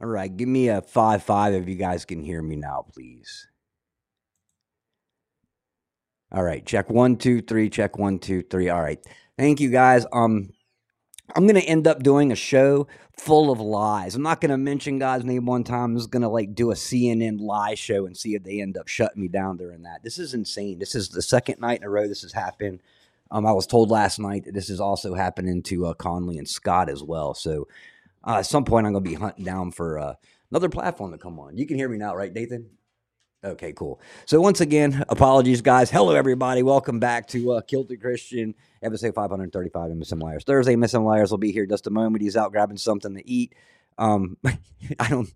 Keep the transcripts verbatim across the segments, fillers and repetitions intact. All right, give me a five five if you guys can hear me now, please. All right, check one, two, three, check one, two, three. All right, thank you guys. Um, I'm going to end up doing a show full of lies. I'm not going to mention God's name one time. I'm just going to like do a C N N lie show and see if they end up shutting me down during that. This is insane. This is the second night in a row this has happened. Um, I was told last night that this is also happening to uh, Conley and Scott as well. So uh, at some point, I'm going to be hunting down for uh, another platform to come on. You can hear me now, right, Nathan? Okay, cool. So once again, apologies, guys. Hello, everybody. Welcome back to uh, Kilted Christian, episode five thirty-five, MSMLIARS. Thursday, MSMLIARS will be here just a moment. He's out grabbing something to eat. Um, I don't...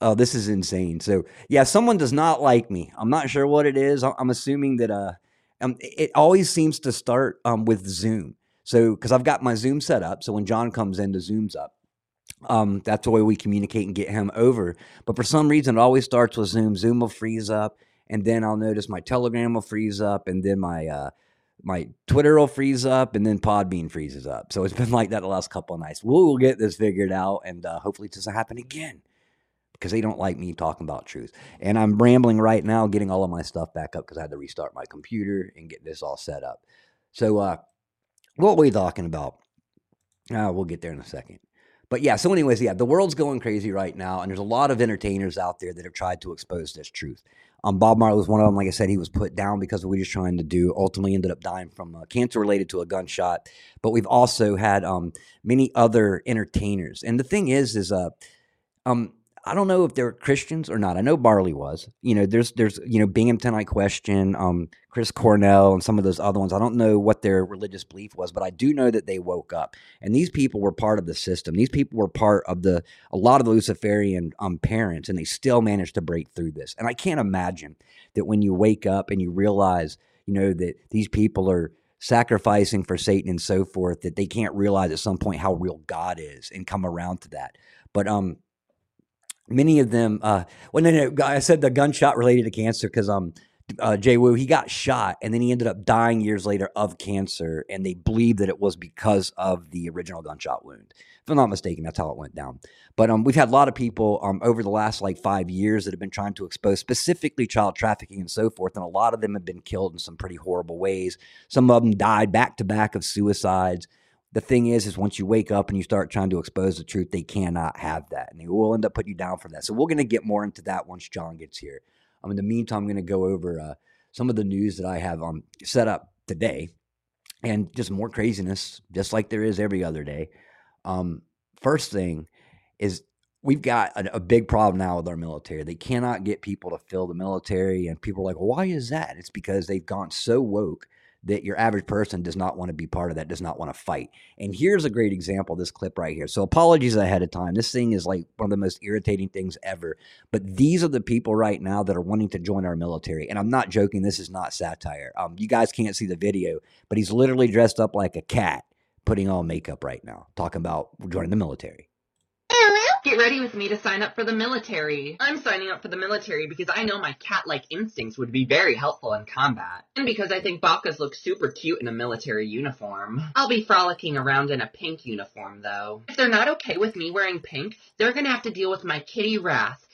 Oh, this is insane. So, yeah, someone does not like me. I'm not sure what it is. I'm assuming that... uh. Um, it always seems to start um, with Zoom. So, because I've got my Zoom set up. So when John comes in, the Zoom's up. Um, that's the way we communicate and get him over. But for some reason, it always starts with Zoom. Zoom will freeze up. And then I'll notice my Telegram will freeze up. And then my uh, my Twitter will freeze up. And then Podbean freezes up. So it's been like that the last couple of nights. We'll, we'll get this figured out. And uh, hopefully it doesn't happen again, because they don't like me talking about truth. And I'm rambling right now, getting all of my stuff back up because I had to restart my computer and get this all set up. So uh, what were we talking about? Uh, we'll get there in a second. But yeah, so anyways, yeah, the world's going crazy right now, and there's a lot of entertainers out there that have tried to expose this truth. Um, Bob Marley was one of them. Like I said, he was put down because we were just trying to do, ultimately ended up dying from uh, cancer related to a gunshot. But we've also had um, many other entertainers. And the thing is, is uh, um. I don't know if they're Christians or not. I know Barley was. You know, there's, there's, you know, Binghamton, I question, um, Chris Cornell and some of those other ones. I don't know what their religious belief was, but I do know that they woke up. And these people were part of the system. These people were part of the, a lot of the Luciferian um, parents, and they still managed to break through this. And I can't imagine that when you wake up and you realize, you know, that these people are sacrificing for Satan and so forth, that they can't realize at some point how real God is and come around to that. But, um, many of them, uh, well, no, no, I said the gunshot related to cancer because um, uh, Jay Wu, he got shot and then he ended up dying years later of cancer, and they believe that it was because of the original gunshot wound. If I'm not mistaken, that's how it went down. But um, we've had a lot of people um, over the last like five years that have been trying to expose specifically child trafficking and so forth, and a lot of them have been killed in some pretty horrible ways. Some of them died back to back of suicides. The thing is, is once you wake up and you start trying to expose the truth, they cannot have that. And they will end up putting you down for that. So we're going to get more into that once John gets here. Um, in the meantime, I'm going to go over uh, some of the news that I have um, set up today. And just more craziness, just like there is every other day. Um, first thing is we've got a, a big problem now with our military. They cannot get people to fill the military. And people are like, well, why is that? It's because they've gone so woke that your average person does not want to be part of that, does not want to fight. And here's a great example, this clip right here. So apologies ahead of time. This thing is like one of the most irritating things ever. But these are the people right now that are wanting to join our military. And I'm not joking. This is not satire. Um, you guys can't see the video, but he's literally dressed up like a cat, putting on makeup right now, talking about joining the military. Get ready with me to sign up for the military. I'm signing up for the military because I know my cat-like instincts would be very helpful in combat. And because I think Bacchas look super cute in a military uniform. I'll be frolicking around in a pink uniform, though. If they're not okay with me wearing pink, they're gonna have to deal with my kitty wrath.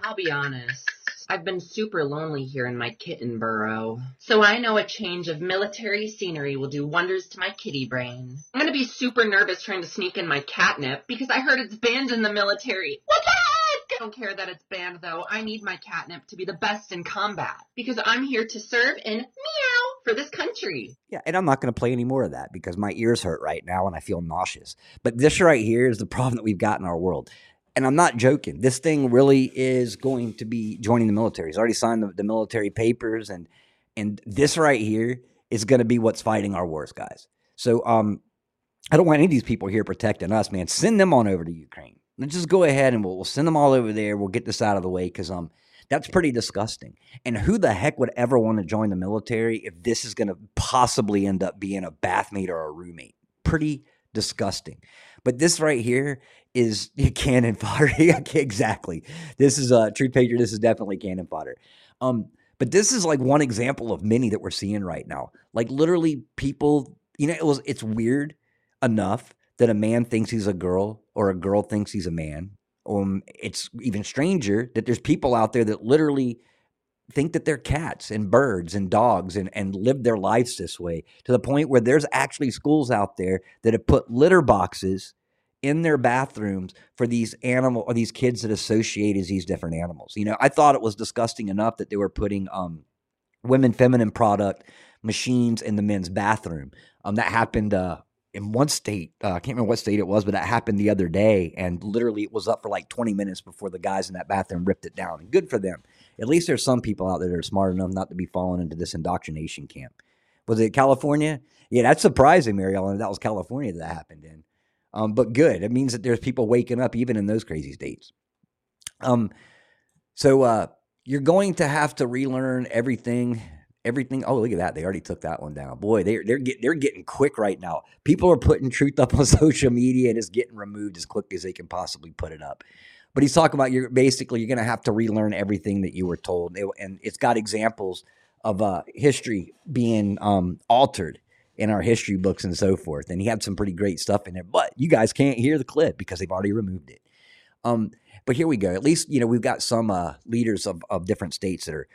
I'll be honest. I've been super lonely here in my kitten burrow, so I know a change of military scenery will do wonders to my kitty brain. I'm gonna be super nervous trying to sneak in my catnip because I heard it's banned in the military. What the heck? I don't care that it's banned, though. I need my catnip to be the best in combat because I'm here to serve and meow for this country. Yeah, and I'm not going to play any more of that because my ears hurt right now and I feel nauseous. But this right here is the problem that we've got in our world. And I'm not joking. This thing really is going to be joining the military. He's already signed the, the military papers, and and this right here is going to be what's fighting our wars, guys. So um, I don't want any of these people here protecting us, man. Send them on over to Ukraine. Let's just go ahead and we'll, we'll send them all over there. We'll get this out of the way because um, that's pretty disgusting. And who the heck would ever want to join the military if this is going to possibly end up being a bathmate or a roommate? Pretty disgusting. But this right here is cannon fodder. Exactly. This is a uh, truth pager. This is definitely cannon fodder. Um, but this is like one example of many that we're seeing right now. Like literally people you know, it was, it's weird enough that a man thinks he's a girl or a girl thinks he's a man. Um, it's even stranger that there's people out there that literally think that they're cats and birds and dogs and, and live their lives this way, to the point where there's actually schools out there that have put litter boxes in their bathrooms for these animal or these kids that associate as these different animals. You know, I thought it was disgusting enough that they were putting um, women feminine product machines in the men's bathroom. Um, that happened uh, in one state. Uh, I can't remember what state it was, but that happened the other day. And literally it was up for like twenty minutes before the guys in that bathroom ripped it down. And good for them. At least there's some people out there that are smart enough not to be falling into this indoctrination camp. Was it California? Yeah, that's surprising, Mary Ellen. That was California that, that happened in. Um, but good. It means that there's people waking up even in those crazy states. Um, so uh, you're going to have to relearn everything. Everything. Oh, look at that. They already took that one down. Boy, they're, they're, get, they're getting quick right now. People are putting truth up on social media and it's getting removed as quick as they can possibly put it up. But he's talking about you're basically you're going to have to relearn everything that you were told. It, and it's got examples of uh, history being um, altered in our history books and so forth. And he had some pretty great stuff in there. But you guys can't hear the clip because they've already removed it. Um, but here we go. At least, you know, we've got some uh, leaders of, of different states that are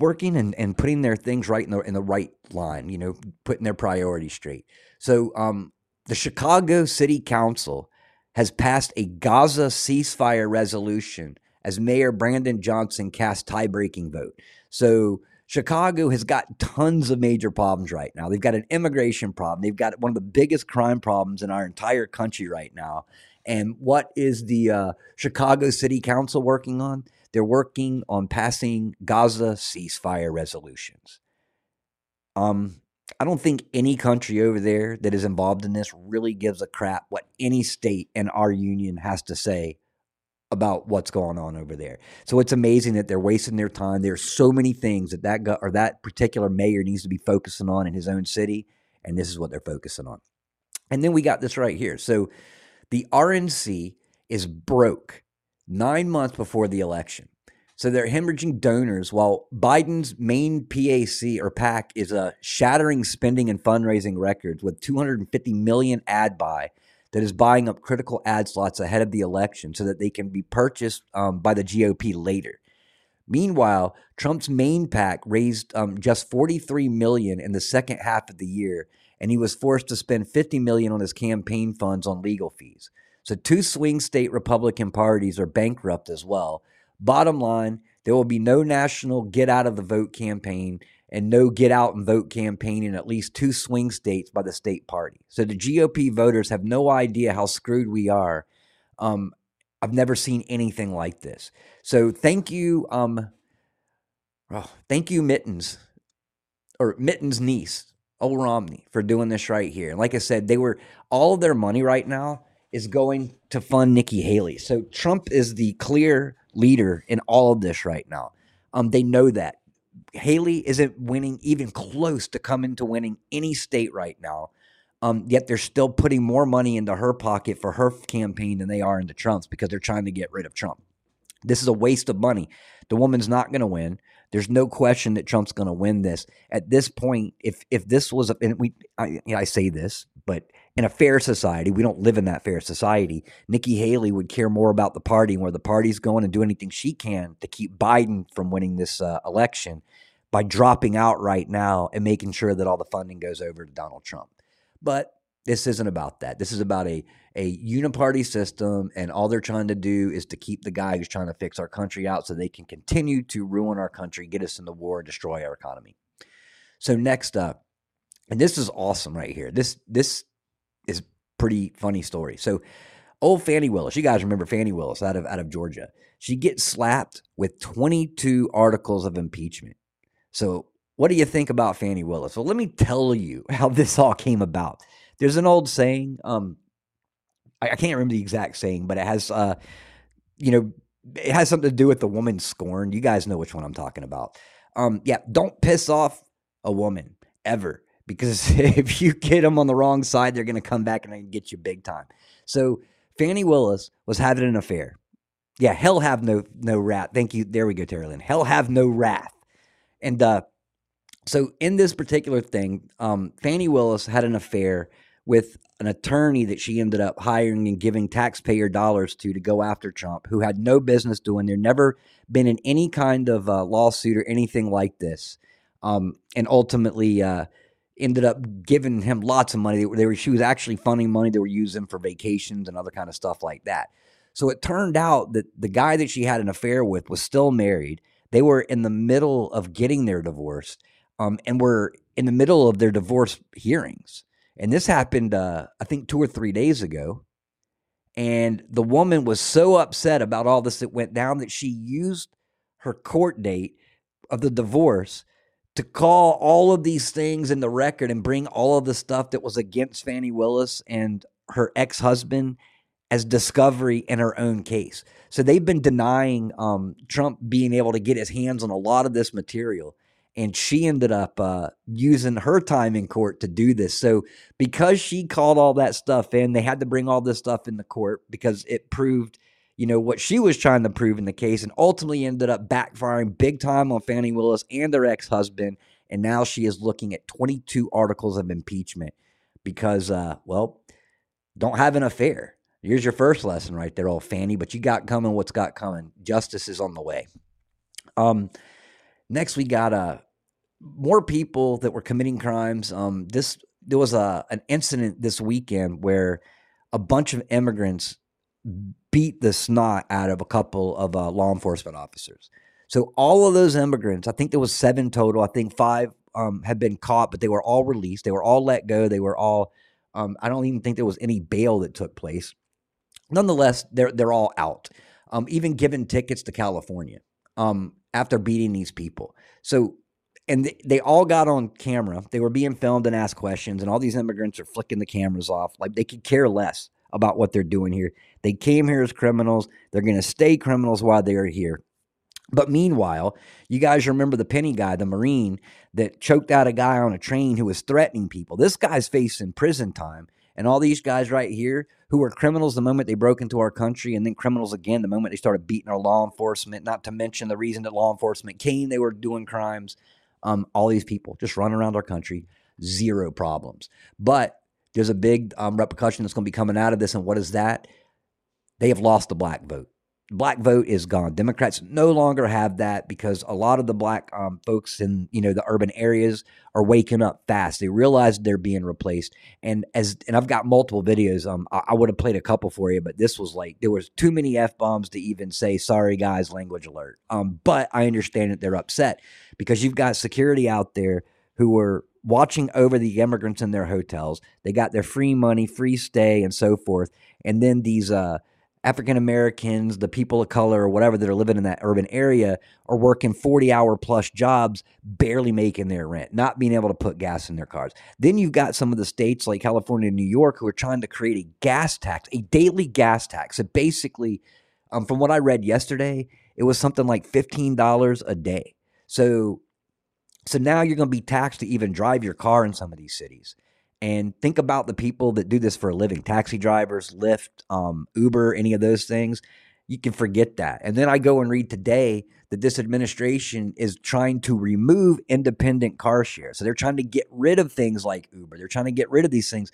working and, and putting their things right in the, in the right line, you know, putting their priorities straight. So um, the Chicago City Council has passed a Gaza ceasefire resolution as Mayor Brandon Johnson cast tie-breaking vote. So Chicago has got tons of major problems right now. They've got an immigration problem. They've got one of the biggest crime problems in our entire country right now. And what is the uh, Chicago City Council working on? They're working on passing Gaza ceasefire resolutions. Um. I don't think any country over there that is involved in this really gives a crap what any state in our union has to say about what's going on over there. So it's amazing that they're wasting their time. There's so many things that that guy or that particular mayor needs to be focusing on in his own city, and this is what they're focusing on. And then we got this right here. So the R N C is broke nine months before the election. So they're hemorrhaging donors while Biden's main PAC or PAC is uh, shattering spending and fundraising records with two hundred fifty million ad buy that is buying up critical ad slots ahead of the election so that they can be purchased um, by the G O P later. Meanwhile, Trump's main PAC raised um, just forty-three million in the second half of the year, and he was forced to spend fifty million on his campaign funds on legal fees. So two swing state Republican parties are bankrupt as well. Bottom line, there will be no national get out of the vote campaign and no get out and vote campaign in at least two swing states by the state party. So the G O P voters have no idea how screwed we are. Um, I've never seen anything like this. So thank you. Um, oh, thank you, Mittens or Mittens' niece, old Romney, for doing this right here. And like I said, they were all of their money right now is going to fund Nikki Haley. So Trump is the clear leader in all of this right now. Um, they know that. Haley isn't winning even close to coming to winning any state right now. Um, yet they're still putting more money into her pocket for her campaign than they are into Trump's because they're trying to get rid of Trump. This is a waste of money. The woman's not going to win. There's no question that Trump's going to win this. At this point, if if this was a, and we I, I say this, but in a fair society, we don't live in that fair society. Nikki Haley would care more about the party and where the party's going and do anything she can to keep Biden from winning this uh, election by dropping out right now and making sure that all the funding goes over to Donald Trump. But this isn't about that. This is about a, a uniparty system, and all they're trying to do is to keep the guy who's trying to fix our country out so they can continue to ruin our country, get us into war, destroy our economy. So next up, and this is awesome right here. This this is pretty funny story. So old Fani Willis, you guys remember Fani Willis out of out of Georgia. She gets slapped with twenty-two articles of impeachment. So what do you think about Fani Willis? Well, let me tell you how this all came about. There's an old saying, um, I, I can't remember the exact saying, but it has, uh, you know, it has something to do with the woman scorned. You guys know which one I'm talking about. Um, yeah, don't piss off a woman ever, because if you get them on the wrong side, they're going to come back and they get you big time. So Fani Willis was having an affair. Yeah, hell have no no wrath. Thank you. There we go, Terry Lynn. Hell have no wrath. And uh, So in this particular thing, um, Fani Willis had an affair with an attorney that she ended up hiring and giving taxpayer dollars to to go after Trump, who had no business doing there, never been in any kind of uh, lawsuit or anything like this, um, and ultimately uh, ended up giving him lots of money. They were, they were, she was actually funding money they were using for vacations and other kind of stuff like that. So it turned out that the guy that she had an affair with was still married. They were in the middle of getting their divorce, um, and were in the middle of their divorce hearings. And this happened, uh, I think, two or three days ago. And the woman was so upset about all this that went down that she used her court date of the divorce to call all of these things in the record and bring all of the stuff that was against Fani Willis and her ex-husband as discovery in her own case. So they've been denying um, Trump being able to get his hands on a lot of this material. And she ended up uh, using her time in court to do this. So because she called all that stuff in, they had to bring all this stuff in the court because it proved, you know, what she was trying to prove in the case, and ultimately ended up backfiring big time on Fani Willis and her ex-husband. And now she is looking at twenty-two articles of impeachment because, uh, well, don't have an affair. Here's your first lesson right there, old Fani, but you got coming what's got coming. Justice is on the way. Um, next, we got a... Uh, more people that were committing crimes. Um, this there was a an incident this weekend where a bunch of immigrants beat the snot out of a couple of uh, law enforcement officers. So all of those immigrants, I think there was seven total. I think five um, had been caught, but they were all released. They were all let go. They were all. Um, I don't even think there was any bail that took place. Nonetheless, they're they're all out. Um, even given tickets to California um, after beating these people. So. And they all got on camera. They were being filmed and asked questions, and all these immigrants are flicking the cameras off. Like, they could care less about what they're doing here. They came here as criminals. They're going to stay criminals while they are here. But meanwhile, you guys remember the Penny guy, the Marine, that choked out a guy on a train who was threatening people. This guy's facing prison time. And all these guys right here who were criminals the moment they broke into our country, and then criminals again the moment they started beating our law enforcement, not to mention the reason that law enforcement came, they were doing crimes. Um, all these people just run around our country, zero problems. But there's a big um, repercussion that's going to be coming out of this. And what is that? They have lost the black vote. The black vote is gone. Democrats no longer have that because a lot of the black um, folks in, you know, the urban areas are waking up fast. They realize they're being replaced. And as and I've got multiple videos. Um, I, I would have played a couple for you, but this was like there was too many F-bombs to even say, sorry, guys, language alert. Um, but I understand that they're upset because you've got security out there who are watching over the immigrants in their hotels. They got their free money, free stay, and so forth. And then these uh, African Americans, the people of color or whatever that are living in that urban area are working forty hour plus jobs, barely making their rent, not being able to put gas in their cars. Then you've got some of the states like California and New York who are trying to create a gas tax, a daily gas tax. So basically, um, from what I read yesterday, it was something like fifteen dollars a day. So, so now you're going to be taxed to even drive your car in some of these cities. And think about the people that do this for a living, taxi drivers, Lyft, um, Uber, any of those things. You can forget that. And then I go and read today that this administration is trying to remove independent car share. So they're trying to get rid of things like Uber. They're trying to get rid of these things.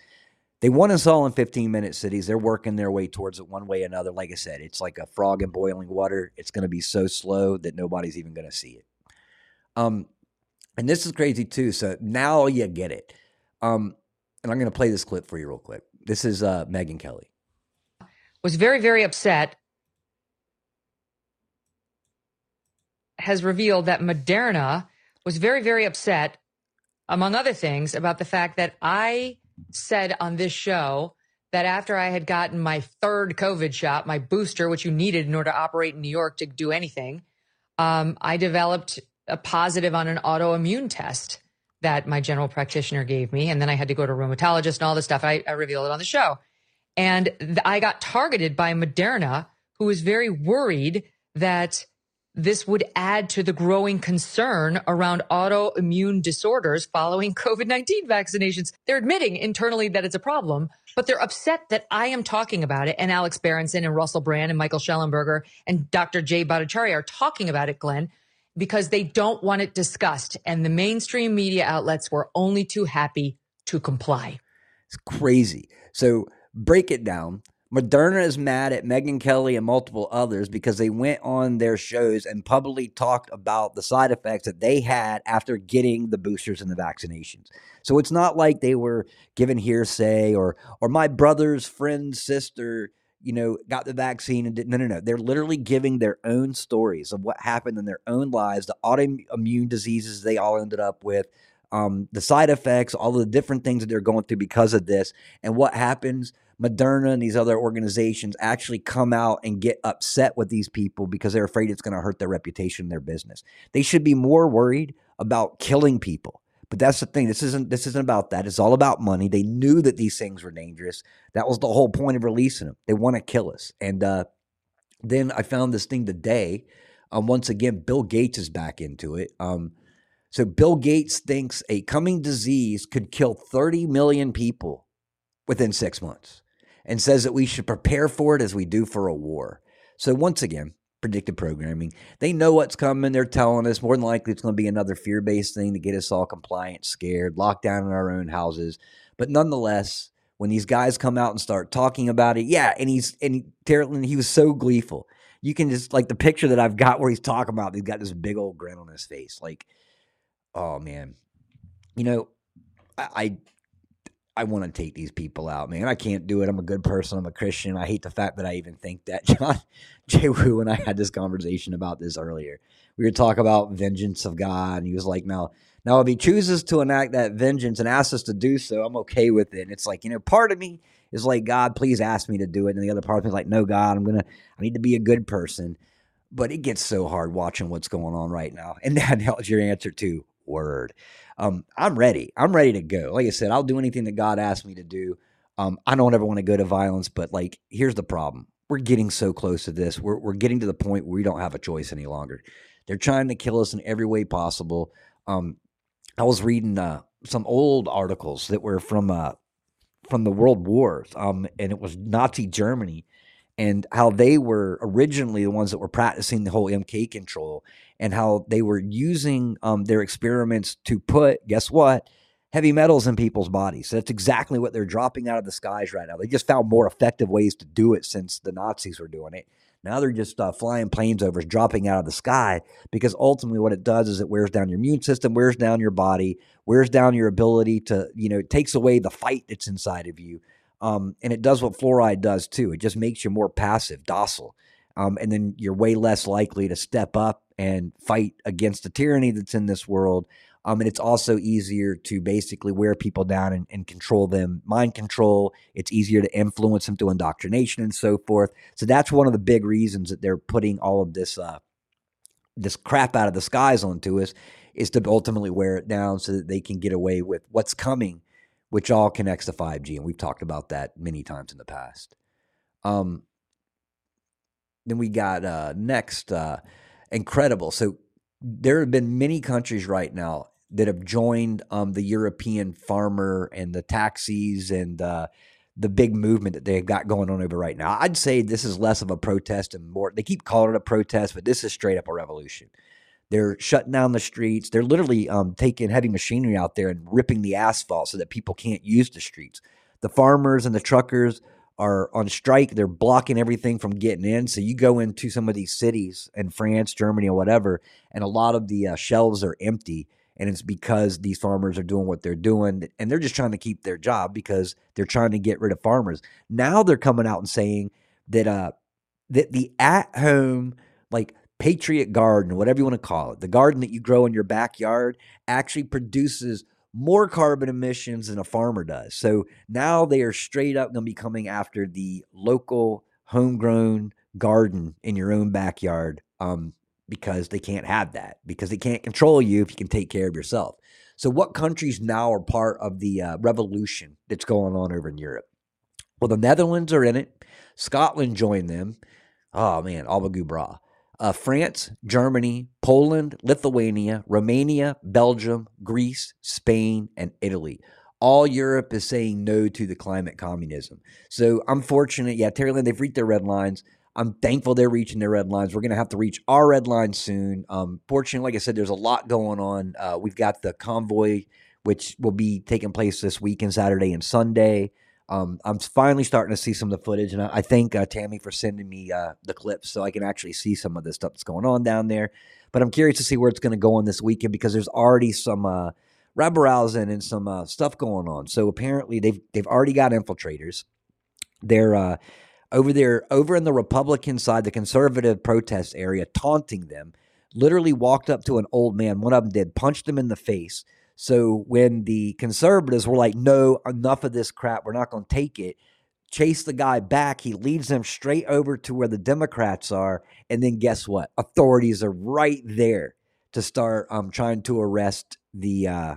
They want us all in fifteen minute cities. They're working their way towards it one way or another. Like I said, it's like a frog in boiling water. It's going to be so slow that nobody's even going to see it. Um, and this is crazy too. So now you get it. Um, And I'm going to play this clip for you real quick. This is uh, Megyn Kelly. Was very, very upset. Has revealed that Moderna was very, very upset, among other things, about the fact that I said on this show that after I had gotten my third COVID shot, my booster, which you needed in order to operate in New York to do anything, um, I developed a positive on an autoimmune test that my general practitioner gave me. And then I had to go to a rheumatologist and all this stuff. I, I revealed it on the show. And th- I got targeted by Moderna, who was very worried that this would add to the growing concern around autoimmune disorders following COVID nineteen vaccinations. They're admitting internally that it's a problem, but they're upset that I am talking about it. And Alex Berenson and Russell Brand and Michael Schellenberger and Doctor Jay Bhattacharya are talking about it, Glenn. because they don't want it discussed. And the mainstream media outlets were only too happy to comply. It's crazy. So break it down. Moderna is mad at Megyn Kelly and multiple others because they went on their shows and publicly talked about the side effects that they had after getting the boosters and the vaccinations. So it's not like they were given hearsay or or my brother's friend's sister, you know, got the vaccine and didn't. No, no, no. They're literally giving their own stories of what happened in their own lives, the autoimmune diseases they all ended up with, um, the side effects, all the different things that they're going through because of this, and what happens. Moderna and these other organizations actually come out and get upset with these people because they're afraid it's going to hurt their reputation and their business. They should be more worried about killing people. But that's the thing. This isn't this isn't about that. It's all about money. They knew that these things were dangerous. That was the whole point of releasing them. They want to kill us. And uh, then I found this thing today. Um, once again, Bill Gates is back into it. Um, so Bill Gates thinks a coming disease could kill thirty million people within six months. And says that we should prepare for it as we do for a war. So once again, predictive programming. They know what's coming. They're telling us more than likely it's going to be another fear-based thing to get us all compliant, scared, locked down in our own houses. But nonetheless, when these guys come out and start talking about it, yeah, and he's and he, Terrell, he was so gleeful. You can just like the picture that I've got where he's talking about. He's got this big old grin on his face, like, oh man, you know, I. I I want to take these people out, man. I can't do it. I'm a good person. I'm a Christian. I hate the fact that I even think that. John, Jay Wu and I had this conversation about this earlier. We were talking about vengeance of God, and he was like, now, now if he chooses to enact that vengeance and asks us to do so, I'm okay with it. And it's like, you know, part of me is like, God, please ask me to do it. And the other part of me is like, no, God, I'm going to, I need to be a good person. But it gets so hard watching what's going on right now. And that helps your answer too. Word. Um, I'm ready. I'm ready to go. Like I said, I'll do anything that God asks me to do. Um, I don't ever want to go to violence, but like, here's the problem. We're getting so close to this. We're, we're getting to the point where we don't have a choice any longer. They're trying to kill us in every way possible. Um, I was reading, uh, some old articles that were from, uh, from the World Wars. Um, and it was Nazi Germany and how they were originally the ones that were practicing the whole M K control and how they were using um, their experiments to put, guess what, heavy metals in people's bodies. So that's exactly what they're dropping out of the skies right now. They just found more effective ways to do it since the Nazis were doing it. Now they're just uh, flying planes over, dropping out of the sky, because ultimately what it does is it wears down your immune system, wears down your body, wears down your ability to, you know, it takes away the fight that's inside of you. Um, and it does what fluoride does too. It just makes you more passive, docile. Um, and then you're way less likely to step up and fight against the tyranny that's in this world. Um, and it's also easier to basically wear people down and, and control them, mind control. It's easier to influence them through indoctrination and so forth. So that's one of the big reasons that they're putting all of this, uh, this crap out of the skies onto us, is to ultimately wear it down so that they can get away with what's coming, which all connects to five G. And we've talked about that many times in the past. Um, then we got uh, next, uh, incredible. So there have been many countries right now that have joined um, the European farmer and the taxis and uh, the big movement that they've got going on over right now. I'd say this is less of a protest and more, they keep calling it a protest, but this is straight up a revolution. They're shutting down the streets. They're literally um, taking heavy machinery out there and ripping the asphalt so that people can't use the streets. The farmers and the truckers are on strike. They're blocking everything from getting in. So you go into some of these cities in France, Germany, or whatever, and a lot of the uh, shelves are empty. And it's because these farmers are doing what they're doing. And they're just trying to keep their job because they're trying to get rid of farmers. Now they're coming out and saying that, uh, that the at-home, like, Patriot Garden, whatever you want to call it, the garden that you grow in your backyard actually produces more carbon emissions than a farmer does. So now they are straight up going to be coming after the local homegrown garden in your own backyard um, because they can't have that, because they can't control you if you can take care of yourself. So what countries now are part of the uh, revolution that's going on over in Europe? Well, the Netherlands are in it. Scotland joined them. Oh, man, Alba Bra. Uh, France, Germany, Poland, Lithuania, Romania, Belgium, Greece, Spain, and Italy. All Europe is saying no to the climate communism. So I'm fortunate. Yeah, Terry Lynn, they've reached their red lines. I'm thankful they're reaching their red lines. We're going to have to reach our red line soon. Um, fortunately, like I said, there's a lot going on. Uh, we've got the convoy, which will be taking place this weekend, Saturday and Sunday. Um, I'm finally starting to see some of the footage, and I, I thank uh, Tammy for sending me uh, the clips so I can actually see some of this stuff that's going on down there. But I'm curious to see where it's going to go on this weekend, because there's already some uh, rabble rousing and some uh, stuff going on. So apparently they've they've already got infiltrators. They're uh, over there, over in the Republican side, the conservative protest area, taunting them. Literally walked up to an old man. One of them did, punched him in the face. So when the conservatives were like, no, enough of this crap, we're not going to take it, chase the guy back. He leads them straight over to where the Democrats are. And then guess what? Authorities are right there to start um, trying to arrest the uh,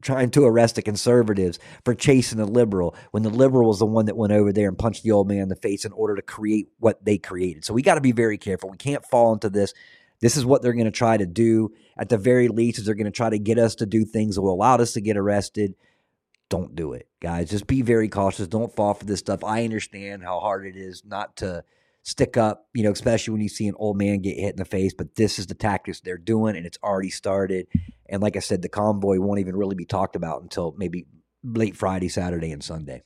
trying to arrest the conservatives for chasing a liberal, when the liberal was the one that went over there and punched the old man in the face in order to create what they created. So we got to be very careful. We can't fall into this. This is what they're going to try to do. At the very least, is they're going to try to get us to do things that will allow us to get arrested. Don't do it, guys. Just be very cautious. Don't fall for this stuff. I understand how hard it is not to stick up, you know, especially when you see an old man get hit in the face. But this is the tactics they're doing, and it's already started. And like I said, the convoy won't even really be talked about until maybe late Friday, Saturday, and Sunday.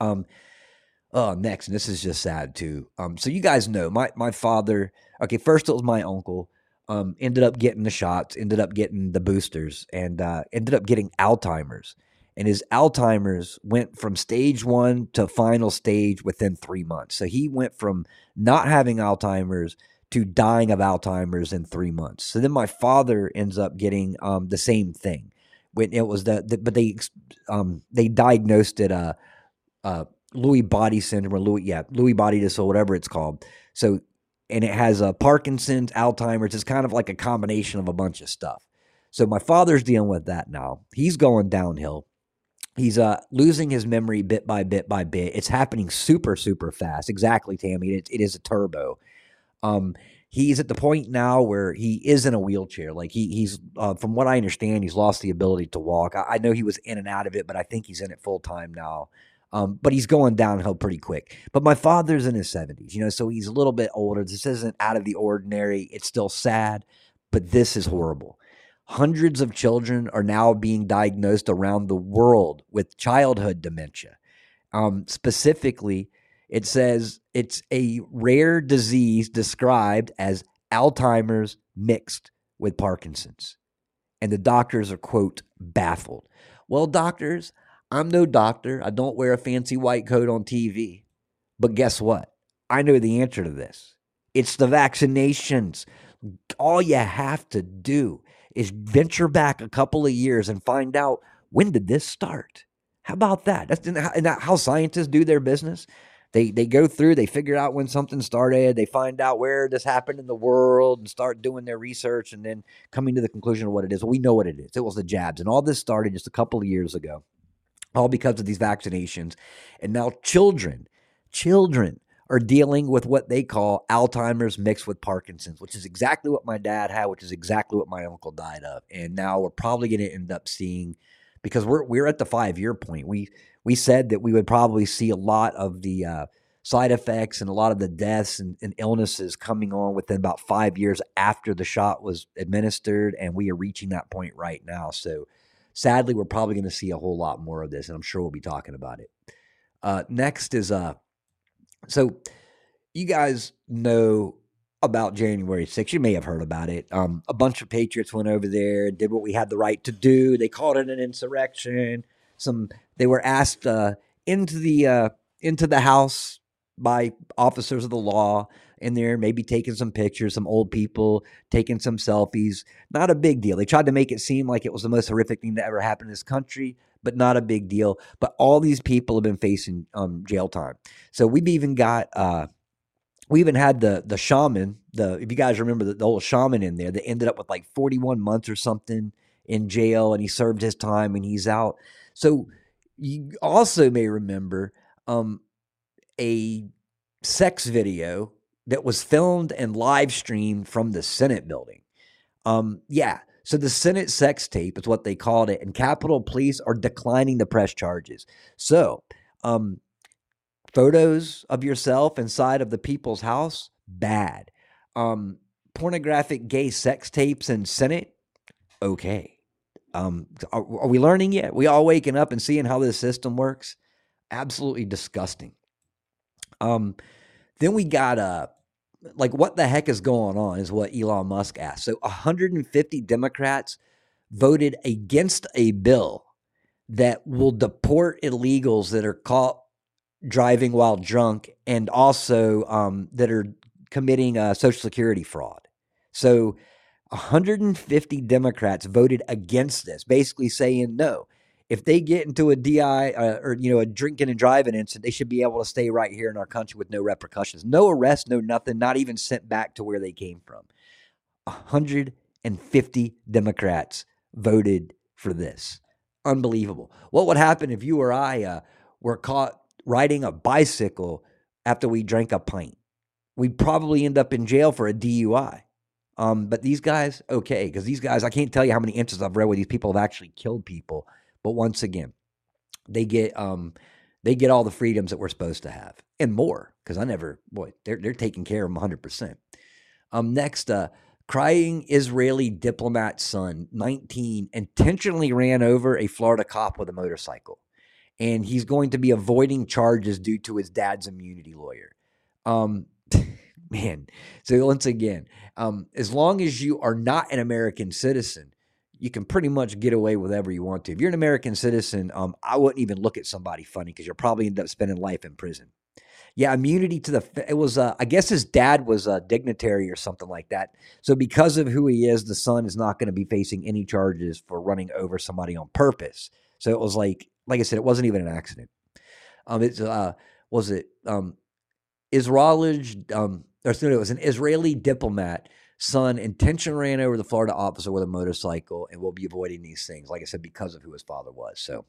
Um. Oh, next, and this is just sad too. Um, so you guys know my my father. Okay, first it was my uncle. Um, ended up getting the shots. Ended up getting the boosters, and uh, ended up getting Alzheimer's. And his Alzheimer's went from stage one to final stage within three months. So he went from not having Alzheimer's to dying of Alzheimer's in three months. So then my father ends up getting um, the same thing. When it was the, the but they um, they diagnosed it a. Uh, uh, Lewy body syndrome, or Lewy, yeah, Lewy body disorder, whatever it's called. So, and it has a uh, Parkinson's, Alzheimer's. It's kind of like a combination of a bunch of stuff. So my father's dealing with that now. He's going downhill. He's uh, losing his memory bit by bit by bit. It's happening super, super fast. Exactly, Tammy. It, it is a turbo. Um, he's at the point now where he is in a wheelchair. Like he, he's, uh, from what I understand, he's lost the ability to walk. I, I know he was in and out of it, but I think he's in it full time now. Um, but he's going downhill pretty quick. But my father's in his seventies, you know, so he's a little bit older. This isn't out of the ordinary. It's still sad, but this is horrible. Hundreds of children are now being diagnosed around the world with childhood dementia. Um, specifically, it says it's a rare disease described as Alzheimer's mixed with Parkinson's. And the doctors are, quote, baffled. Well, doctors, I'm no doctor. I don't wear a fancy white coat on T V. But guess what? I know the answer to this. It's the vaccinations. All you have to do is venture back a couple of years and find out, when did this start? How about that? That's not how scientists do their business. They they go through, they figure out when something started, they find out where this happened in the world and start doing their research and then coming to the conclusion of what it is. Well, we know what it is. It was the jabs. And all this started just a couple of years ago. All because of these vaccinations. And now children, children are dealing with what they call Alzheimer's mixed with Parkinson's, which is exactly what my dad had, which is exactly what my uncle died of. And now we're probably going to end up seeing, because we're we're at the five-year point. We we said that we would probably see a lot of the uh, side effects and a lot of the deaths and, and illnesses coming on within about five years after the shot was administered. And we are reaching that point right now. So sadly, we're probably going to see a whole lot more of this, and I'm sure we'll be talking about it. Uh, next is, uh, so you guys know about January sixth. You may have heard about it. Um, a bunch of patriots went over there and did what we had the right to do. They called it an insurrection. Some they were asked uh, into the uh, into the house by officers of the law in there, maybe taking some pictures, some old people taking some selfies. Not a big deal. They tried to make it seem like it was the most horrific thing that ever happened in this country, but not a big deal. But all these people have been facing um, jail time. So we've even got, uh, we even had the the shaman, the if you guys remember the, the old shaman in there that ended up with like forty-one months or something in jail, and he served his time and he's out. So you also may remember um, a sex video that was filmed and live streamed from the Senate building. Um, yeah, so the Senate sex tape is what they called it, and Capitol Police are declining to press charges. So um, Photos of yourself inside of the people's house, bad. Um, pornographic gay sex tapes in Senate, okay. Um, are, are we learning yet? We all waking up and seeing how this system works? Absolutely disgusting. Um, then we got, uh, like, what the heck is going on is what Elon Musk asked. So one hundred fifty Democrats voted against a bill that will deport illegals that are caught driving while drunk and also um, that are committing uh, Social Security fraud. So one hundred fifty Democrats voted against this, basically saying no. If they get into a D I uh, or, you know, a drinking and driving incident, they should be able to stay right here in our country with no repercussions, no arrest, no nothing, not even sent back to where they came from. one hundred fifty Democrats voted for this. Unbelievable. What would happen if you or I uh, were caught riding a bicycle after we drank a pint? We'd probably end up in jail for a D U I. Um, but these guys, okay, because these guys, I can't tell you how many instances I've read where these people have actually killed people. But once again, they get um, they get all the freedoms that we're supposed to have and more, because I never, boy, they're, they're taking care of them one hundred percent. Um, next, uh, crying Israeli diplomat son, nineteen, intentionally ran over a Florida cop with a motorcycle. And he's going to be avoiding charges due to his dad's immunity lawyer. Um, man, so once again, um, as long as you are not an American citizen, you can pretty much get away with whatever you want to. If you're an American citizen, um, I wouldn't even look at somebody funny because you'll probably end up spending life in prison. Yeah, immunity to the, it was, uh, I guess his dad was a dignitary or something like that. So because of who he is, the son is not going to be facing any charges for running over somebody on purpose. So it was like, like I said, it wasn't even an accident. Um, it's, uh, was it, um, Israeli, um, or no, it was an Israeli diplomat son intentionally ran over the Florida officer with a motorcycle and will be avoiding these things, like I said, because of who his father was. So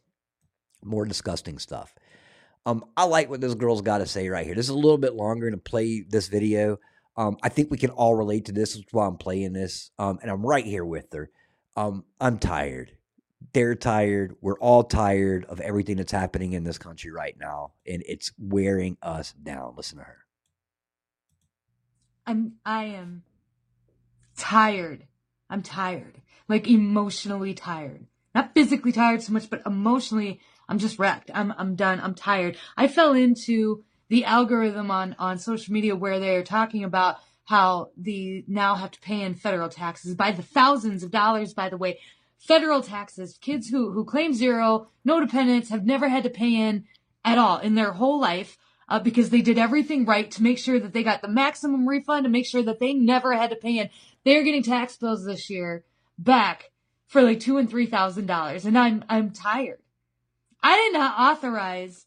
more disgusting stuff. Um, I like what this girl's got to say right here. This is a little bit longer to play this video. Um, I think we can all relate to this. That's why I'm playing this. Um, and I'm right here with her. Um, I'm tired. They're tired. We're all tired of everything that's happening in this country right now. And it's wearing us down. Listen to her. I'm, I am tired. I'm tired, like emotionally tired, not physically tired so much, but emotionally I'm just wrecked. I'm, I'm done. I'm tired. I fell into the algorithm on, on social media where they're talking about how the now have to pay in federal taxes by the thousands of dollars, by the way. Federal taxes, kids who, who claim zero, no dependents, have never had to pay in at all in their whole life uh, because they did everything right to make sure that they got the maximum refund, to make sure that they never had to pay in. They're getting tax bills this year back for like two and three thousand dollars. And I'm I'm tired. I did not authorize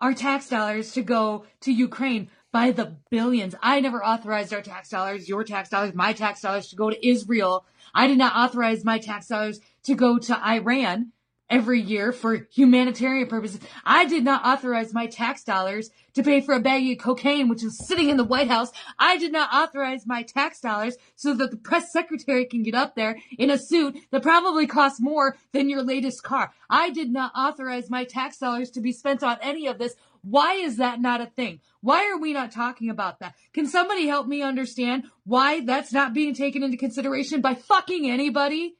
our tax dollars to go to Ukraine by the billions. I never authorized our tax dollars, your tax dollars, my tax dollars to go to Israel. I did not authorize my tax dollars to go to Iran every year for humanitarian purposes. I did not authorize my tax dollars to pay for a bag of cocaine, which is sitting in the White House. I did not authorize my tax dollars so that the press secretary can get up there in a suit that probably costs more than your latest car. I did not authorize my tax dollars to be spent on any of this. Why is that not a thing? Why are we not talking about that? Can somebody help me understand why that's not being taken into consideration by fucking anybody?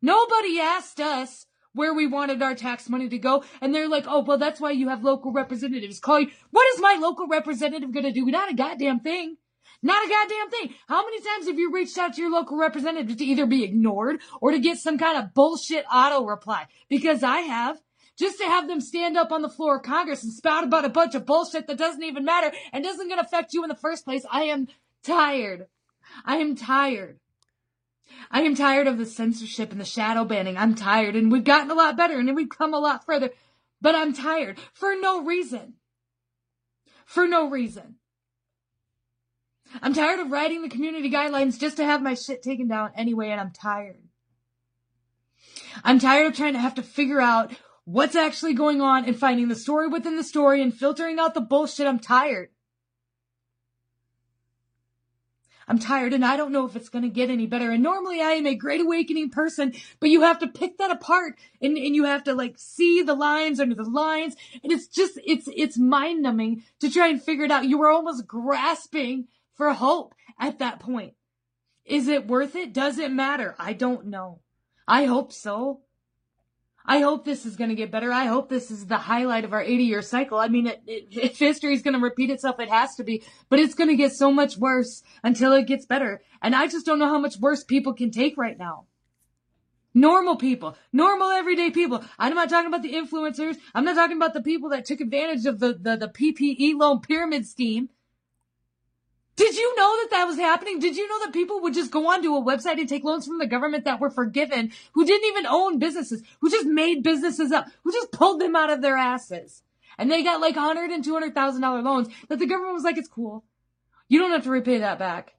Nobody asked us where we wanted our tax money to go. And they're like, oh, well, that's why you have local representatives calling. What is my local representative going to do? Not a goddamn thing. Not a goddamn thing. How many times have you reached out to your local representative to either be ignored or to get some kind of bullshit auto reply? Because I have. Just to have them stand up on the floor of Congress and spout about a bunch of bullshit that doesn't even matter and doesn't going to affect you in the first place. I am tired. I am tired. I am tired of the censorship and the shadow banning. I'm tired. And we've gotten a lot better and we've come a lot further. But I'm tired for no reason. For no reason. I'm tired of writing the community guidelines just to have my shit taken down anyway, and I'm tired. I'm tired of trying to have to figure out what's actually going on and finding the story within the story and filtering out the bullshit. I'm tired. I'm tired and I don't know if it's going to get any better. And normally I am a great awakening person, but you have to pick that apart and, and you have to like see the lines under the lines. And it's just, it's, it's mind numbing to try and figure it out. You were almost grasping for hope at that point. Is it worth it? Does it matter? I don't know. I hope so. I hope this is going to get better. I hope this is the highlight of our eighty-year cycle. I mean, it, it, if history is going to repeat itself, it has to be. But it's going to get so much worse until it gets better. And I just don't know how much worse people can take right now. Normal people. Normal everyday people. I'm not talking about the influencers. I'm not talking about the people that took advantage of the, the, the P P E loan pyramid scheme. Did you know that that was happening? Did you know that people would just go onto a website and take loans from the government that were forgiven, who didn't even own businesses, who just made businesses up, who just pulled them out of their asses? And they got like one hundred thousand dollars and two hundred thousand dollars loans that the government was like, it's cool. You don't have to repay that back.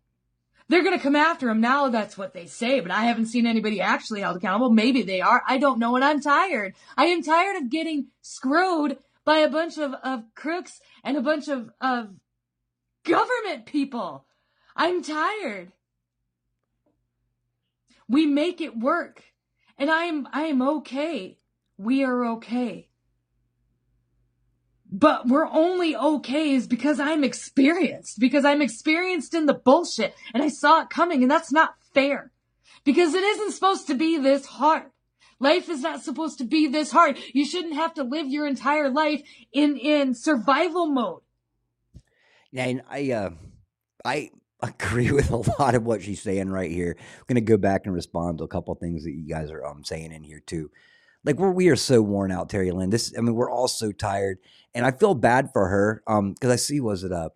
They're going to come after them now. That's what they say, but I haven't seen anybody actually held accountable. Maybe they are. I don't know, and I'm tired. I am tired of getting screwed by a bunch of, of crooks and a bunch of... of government people. I'm tired. We make it work. And I'm I'm okay. We are okay. But we're only okay is because I'm experienced. Because I'm experienced in the bullshit. And I saw it coming. And that's not fair. Because it isn't supposed to be this hard. Life is not supposed to be this hard. You shouldn't have to live your entire life in, in survival mode. And I uh, I agree with a lot of what she's saying right here. I'm going to go back and respond to a couple of things that you guys are um, saying in here too. Like we're, we are so worn out, Terry Lynn. This, I mean, we're all so tired. And I feel bad for her um, because I see, was it uh,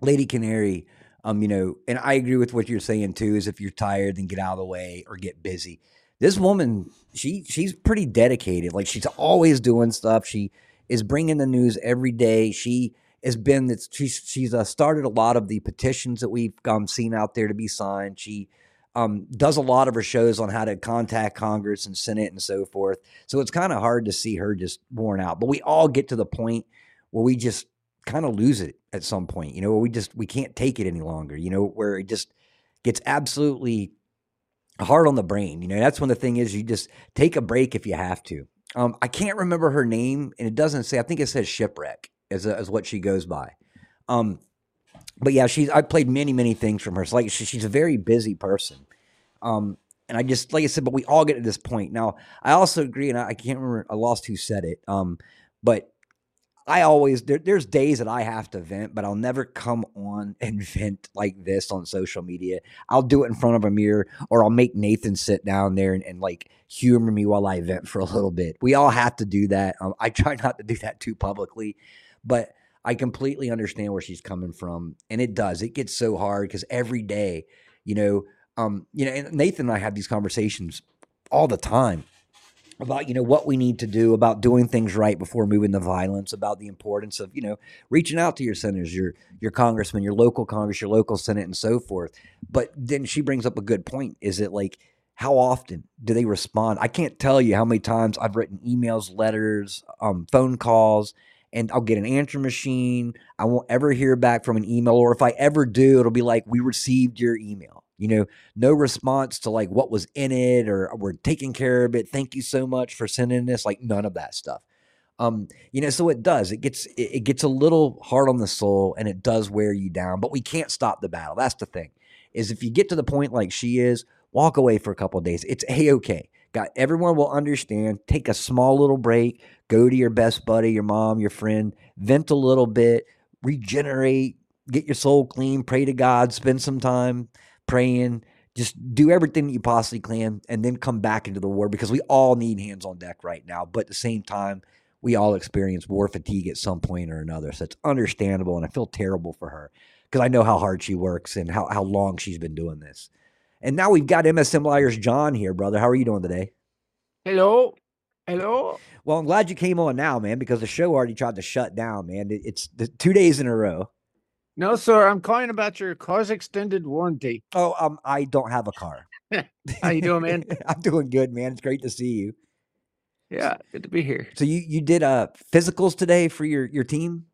Lady Canary, um, you know, and I agree with what you're saying too, is if you're tired, then get out of the way or get busy. This woman, she she's pretty dedicated. Like she's always doing stuff. She is bringing the news every day. She has been that she's she's uh, started a lot of the petitions that we've um, seen out there to be signed. She um, does a lot of her shows on how to contact Congress and Senate and so forth. So it's kind of hard to see her just worn out. But we all get to the point where we just kind of lose it at some point, you know, where we just we can't take it any longer, you know, where it just gets absolutely hard on the brain. You know, that's when the thing is you just take a break if you have to. Um, I can't remember her name, and it doesn't say. I think it says Shipwreck. As, a, as what she goes by. Um, but yeah, she's, I played many, many things from her. So like she, she's a very busy person. Um, and I just, like I said, but we all get to this point. Now, I also agree, and I, I can't remember, I lost who said it. Um, but I always, there, there's days that I have to vent, but I'll never come on and vent like this on social media. I'll do it in front of a mirror, or I'll make Nathan sit down there and, and like humor me while I vent for a little bit. We all have to do that. Um, I try not to do that too publicly. But I completely understand where she's coming from. And it does. It gets so hard because every day, you know, um, you know, and Nathan and I have these conversations all the time about, you know, what we need to do, about doing things right before moving to violence, about the importance of, you know, reaching out to your senators, your your congressman, your local Congress, your local Senate, and so forth. But then she brings up a good point. Is it like, how often do they respond? I can't tell you how many times I've written emails, letters, um, phone calls, and I'll get an answer machine. I won't ever hear back from an email. Or if I ever do, it'll be like, we received your email. You know, no response to like what was in it, or we're taking care of it. Thank you so much for sending this. Like none of that stuff. Um, you know, so it does. It gets it, it gets a little hard on the soul, and it does wear you down. But we can't stop the battle. That's the thing, is if you get to the point like she is, walk away for a couple of days. It's A-okay. God, everyone will understand. Take a small little break. Go to your best buddy, your mom, your friend. Vent a little bit. Regenerate. Get your soul clean. Pray to God. Spend some time praying. Just do everything that you possibly can, and then come back into the war, because we all need hands on deck right now. But at the same time, we all experience war fatigue at some point or another. So it's understandable, and I feel terrible for her because I know how hard she works and how, how long she's been doing this. And now we've got MSMLIARS John here, brother. How are you doing today? Hello. Hello. Well, I'm glad you came on now, man, because the show already tried to shut down, man. It's two days in a row. No, sir. I'm calling about your car's extended warranty. Oh, um, I don't have a car. How you doing, man? I'm doing good, man. It's great to see you. Yeah, good to be here. So you, you did uh, physicals today for your, your team?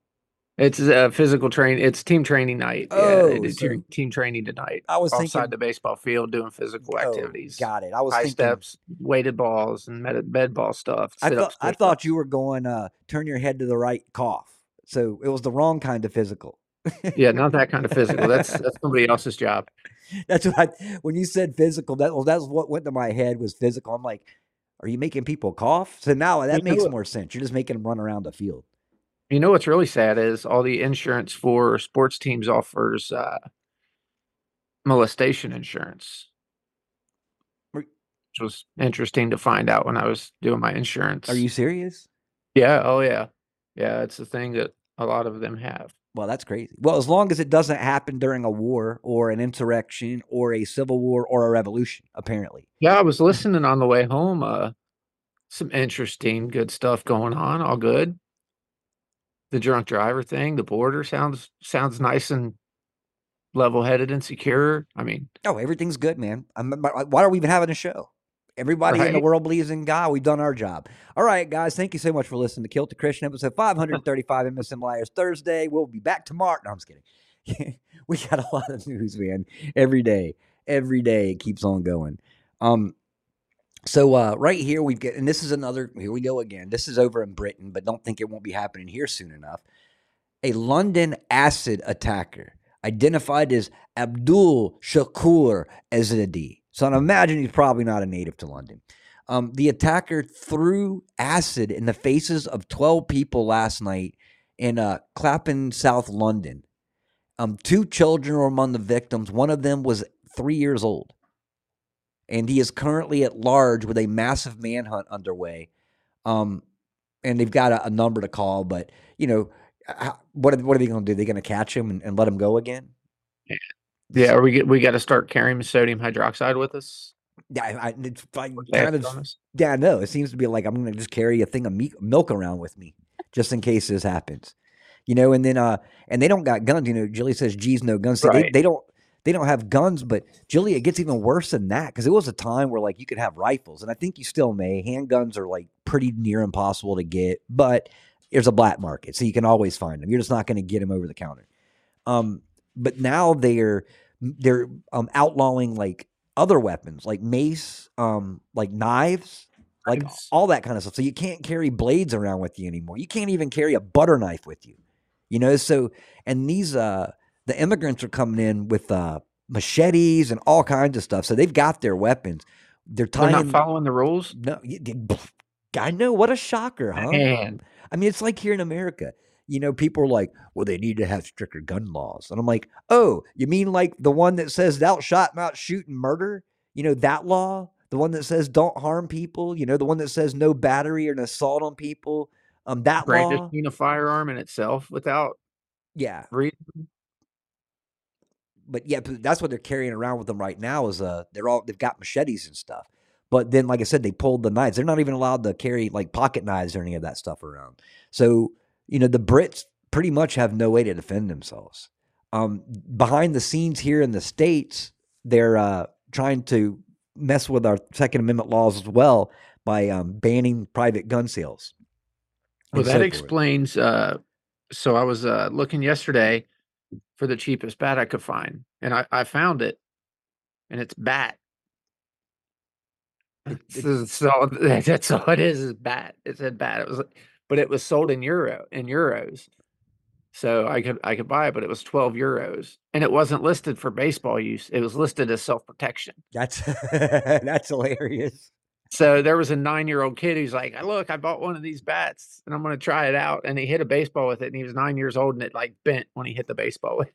It's a physical train. It's team training night. Oh, yeah, it's so team training tonight. I was outside thinking, the baseball field doing physical activities. Oh, got it. I was high thinking, steps, weighted balls, and med, med ball stuff. I thought I thought you were going uh, turn your head to the right, cough. So it was the wrong kind of physical. Yeah, not that kind of physical. That's that's somebody else's job. That's what I, when you said physical. That well, that's what went to my head was physical. I'm like, are you making people cough? So now that you makes more sense. You're just making them run around the field. You know what's really sad is all the insurance for sports teams offers uh, molestation insurance, which was interesting to find out when I was doing my insurance. Are you serious? Yeah. Oh, yeah. Yeah, it's the thing that a lot of them have. Well, that's crazy. Well, as long as it doesn't happen during a war or an insurrection or a civil war or a revolution, apparently. Yeah, I was listening on the way home. Uh, some interesting good stuff going on. All good. The drunk driver thing, the border sounds sounds nice and level-headed and secure. I mean, no, everything's good, man. I'm, why are we even having a show? Everybody right? in the world believes in God. We've done our job. All right, guys, thank you so much for listening to Kilted Christian, episode five thirty-five, M S M Liars Thursday. We'll be back tomorrow. No, I'm just kidding. We got a lot of news, man. Every day, every day it keeps on going. Um. So uh, right here we've got, and this is another, here we go again. This is over in Britain, but don't think it won't be happening here soon enough. A London acid attacker identified as Abdul Shakur Ezadi. So I imagine he's probably not a native to London. Um, the attacker threw acid in the faces of twelve people last night in uh, Clapham, South London. Um, two children were among the victims. One of them was three years old. And he is currently at large with a massive manhunt underway. Um, and they've got a, a number to call, but, you know, how, what, are, what are they going to do? They're going to catch him and, and let him go again? Yeah, yeah so, are we we got to start carrying sodium hydroxide with us? Yeah, I, I, it's, I kind of, yeah, I know. It seems to be like I'm going to just carry a thing of meat, milk around with me just in case this happens. You know, and then uh, and they don't got guns. You know, Jilly says, geez, no guns. So right. they, they don't. They don't have guns, but Jilly, it gets even worse than that because it was a time where like you could have rifles, and I think you still may. Handguns are like pretty near impossible to get, but there's a black market, so you can always find them. You're just not going to get them over the counter. Um, but now they're they're um, outlawing like other weapons, like mace, um, like knives, like nice. all that kind of stuff. So you can't carry blades around with you anymore. You can't even carry a butter knife with you, you know. So and these uh. The immigrants are coming in with uh, machetes and all kinds of stuff. So they've got their weapons. They're, tying, They're not following the rules? No. I know. What a shocker, huh? Man. I mean, it's like here in America. You know, people are like, well, they need to have stricter gun laws. And I'm like, oh, you mean like the one that says thou shalt not shoot and murder? You know, that law? The one that says don't harm people? You know, the one that says no battery or an assault on people? Um, that law? Brandishing a firearm in itself without yeah. reason? But yeah, that's what they're carrying around with them right now is uh they're all they've got machetes and stuff. But then, like I said, they pulled the knives. They're not even allowed to carry like pocket knives or any of that stuff around. So you know the Brits pretty much have no way to defend themselves. Um, behind the scenes here in the States, they're uh, trying to mess with our Second Amendment laws as well by um, banning private gun sales. Well, that explains. Uh, so I was uh, looking yesterday for the cheapest bat I could find. And I, I found it. And it's bat. So that's all it is, is bat. It said bat. It was but it was sold in euro in euros. So I could I could buy it, but it was twelve euros. And it wasn't listed for baseball use. It was listed as self-protection. That's that's hilarious. So there was a nine-year-old kid who's like, look, I bought one of these bats, and I'm going to try it out. And he hit a baseball with it, and he was nine years old, and it, like, bent when he hit the baseball with it.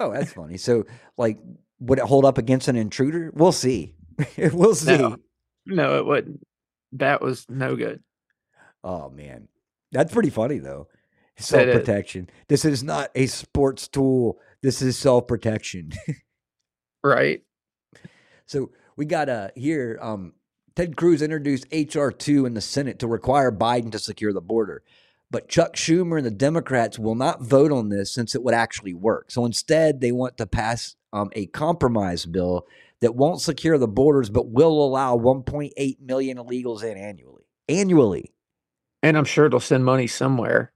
Oh, that's funny. So, like, would it hold up against an intruder? We'll see. We'll see. No. No, it wouldn't. That was no good. Oh, man. That's pretty funny, though. Self-protection. This is not a sports tool. This is self-protection. Right. So we got uh, here – um. Ted Cruz introduced H R two in the Senate to require Biden to secure the border. But Chuck Schumer and the Democrats will not vote on this since it would actually work. So instead, they want to pass um, a compromise bill that won't secure the borders but will allow one point eight million illegals in annually. Annually. And I'm sure they'll send money somewhere.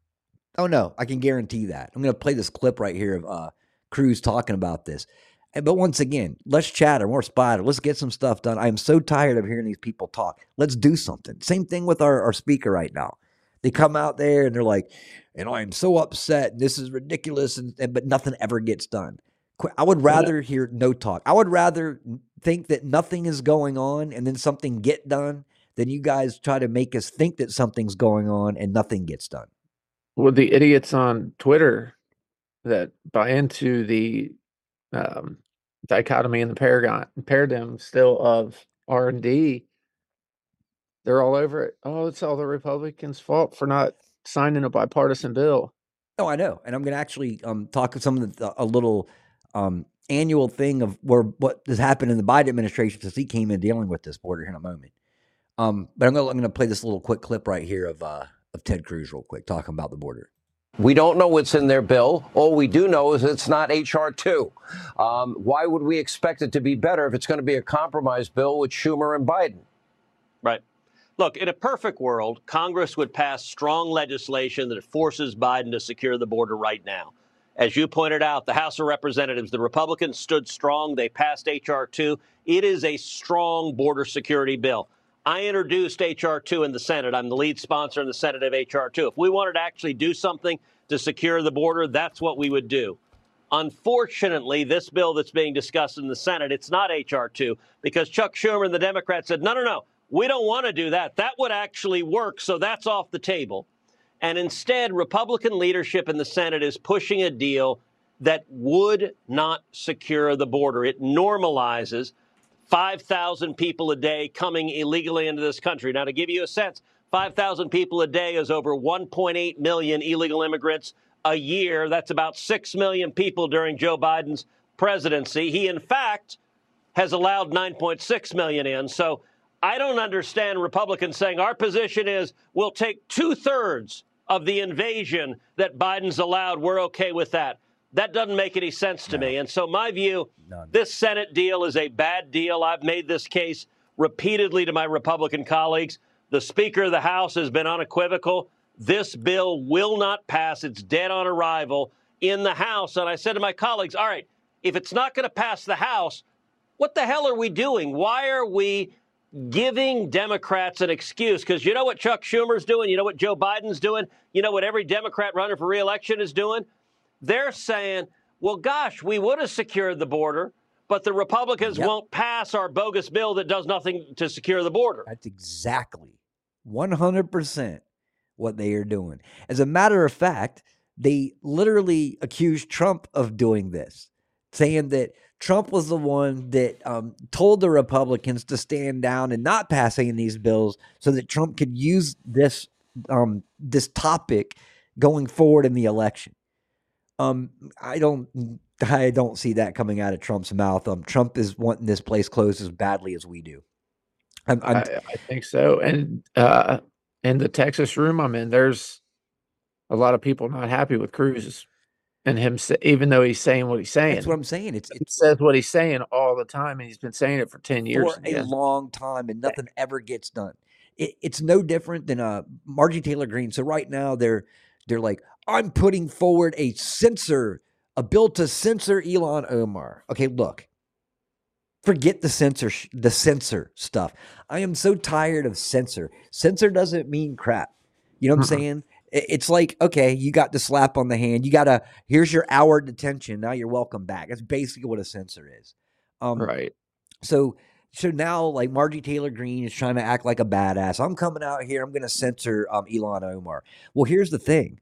Oh, no, I can guarantee that. I'm going to play this clip right here of uh, Cruz talking about this. But once again, let's chatter, more spider. Let's get some stuff done. I'm so tired of hearing these people talk. Let's do something. Same thing with our, our speaker right now. They come out there and they're like, and I'm so upset. And this is ridiculous. And, and but nothing ever gets done. I would rather yeah. hear no talk. I would rather think that nothing is going on and then something get done than you guys try to make us think that something's going on and nothing gets done. Well, the idiots on Twitter that buy into the um, dichotomy and the paragon, paradigm still of R and D, they're all over it. Oh, it's all the Republicans' fault for not signing a bipartisan bill. Oh, I know. And I'm going to actually um, talk some of the, a little um, annual thing of where what has happened in the Biden administration since he came in dealing with this border here in a moment. Um, but I'm going I'm going to play this little quick clip right here of uh, of Ted Cruz real quick talking about the border. We don't know what's in their bill. All we do know is it's not H R two. Um, why would we expect it to be better if it's going to be a compromise bill with Schumer and Biden? Right. Look, in a perfect world, Congress would pass strong legislation that forces Biden to secure the border right now. As you pointed out, the House of Representatives, the Republicans stood strong. They passed H R two. It is a strong border security bill. I introduced H R two in the Senate. I'm the lead sponsor in the Senate of H R two. If we wanted to actually do something to secure the border, that's what we would do. Unfortunately, this bill that's being discussed in the Senate, it's not H R two, because Chuck Schumer and the Democrats said, no, no, no, we don't want to do that. That would actually work, so that's off the table. And instead, Republican leadership in the Senate is pushing a deal that would not secure the border. It normalizes five thousand people a day coming illegally into this country. Now, to give you a sense, five thousand people a day is over one point eight million illegal immigrants a year. That's about six million people during Joe Biden's presidency. He, in fact, has allowed nine point six million in. So I don't understand Republicans saying our position is we'll take two-thirds of the invasion that Biden's allowed. We're okay with that. That doesn't make any sense to no. me. And so my view, None. this Senate deal is a bad deal. I've made this case repeatedly to my Republican colleagues. The Speaker of the House has been unequivocal. This bill will not pass. It's dead on arrival in the House. And I said to my colleagues, all right, if it's not going to pass the House, what the hell are we doing? Why are we giving Democrats an excuse? Because you know what Chuck Schumer's doing? You know what Joe Biden's doing? You know what every Democrat running for re-election is doing? They're saying, well, gosh, we would have secured the border, but the Republicans yep. won't pass our bogus bill that does nothing to secure the border. That's exactly one hundred percent what they are doing. As a matter of fact, they literally accused Trump of doing this, saying that Trump was the one that um, told the Republicans to stand down and not passing these bills so that Trump could use this, um, this topic going forward in the election. Um, I don't, I don't see that coming out of Trump's mouth. Um, Trump is wanting this place closed as badly as we do. I'm, I'm, I, I think so. And, uh, in the Texas room I'm in, there's a lot of people not happy with Cruz and him, even though he's saying what he's saying. That's what I'm saying. It's, it's he says what he's saying all the time. And he's been saying it for ten years. For a long time and nothing ever gets done. It, it's no different than, uh, Marjorie Taylor Greene. So right now they're, they're like, I'm putting forward a censor, a bill to censor Ilhan Omar. Okay, look, forget the censor, the censor stuff. I am so tired of censor. Censor doesn't mean crap. You know what uh-huh. I'm saying? It's like, okay, you got the slap on the hand. You got to, here's your hour detention. Now you're welcome back. That's basically what a censor is. Um, right. So, so now like Marjorie Taylor Greene is trying to act like a badass. I'm coming out here. I'm going to censor um, Ilhan Omar. Well, here's the thing.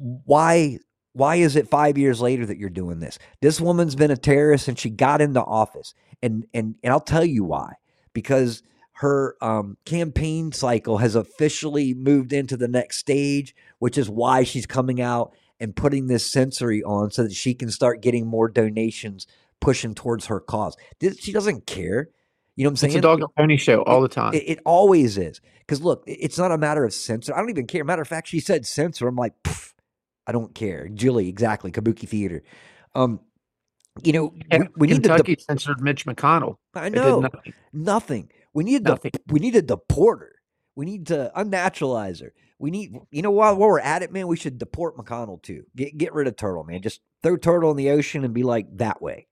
Why, why is it five years later that you're doing this? This woman's been a terrorist since she got into office. And, and, and I'll tell you why, because her um, campaign cycle has officially moved into the next stage, which is why she's coming out and putting this censoring on so that she can start getting more donations pushing towards her cause. This, she doesn't care. You know what I'm saying? It's a dog and pony show all the time. It, it, it always is. Because look, it's not a matter of censor. I don't even care. Matter of fact, she said censor. I'm like, pfft. I don't care. Julie, exactly. Kabuki theater. Um, you know, we, we need Kentucky to de- censored Mitch McConnell. I know. Nothing. nothing. We need nothing. De- we need a deporter. We need to unnaturalize her. we need, you know, while, while we're at it, man, we should deport McConnell too. Get get rid of Turtle, man. Just throw Turtle in the ocean and be like that way.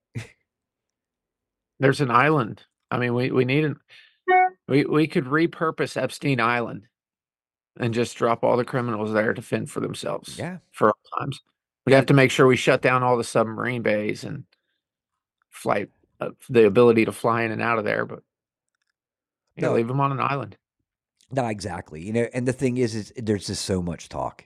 There's an island. I mean, we we need an we we could repurpose Epstein Island and just drop all the criminals there to fend for themselves. Yeah, for all times. We'd have to make sure we shut down all the submarine bays and flight uh, the ability to fly in and out of there, but you no, know, leave them on an island. No, exactly. You know, and the thing is, is there's just so much talk,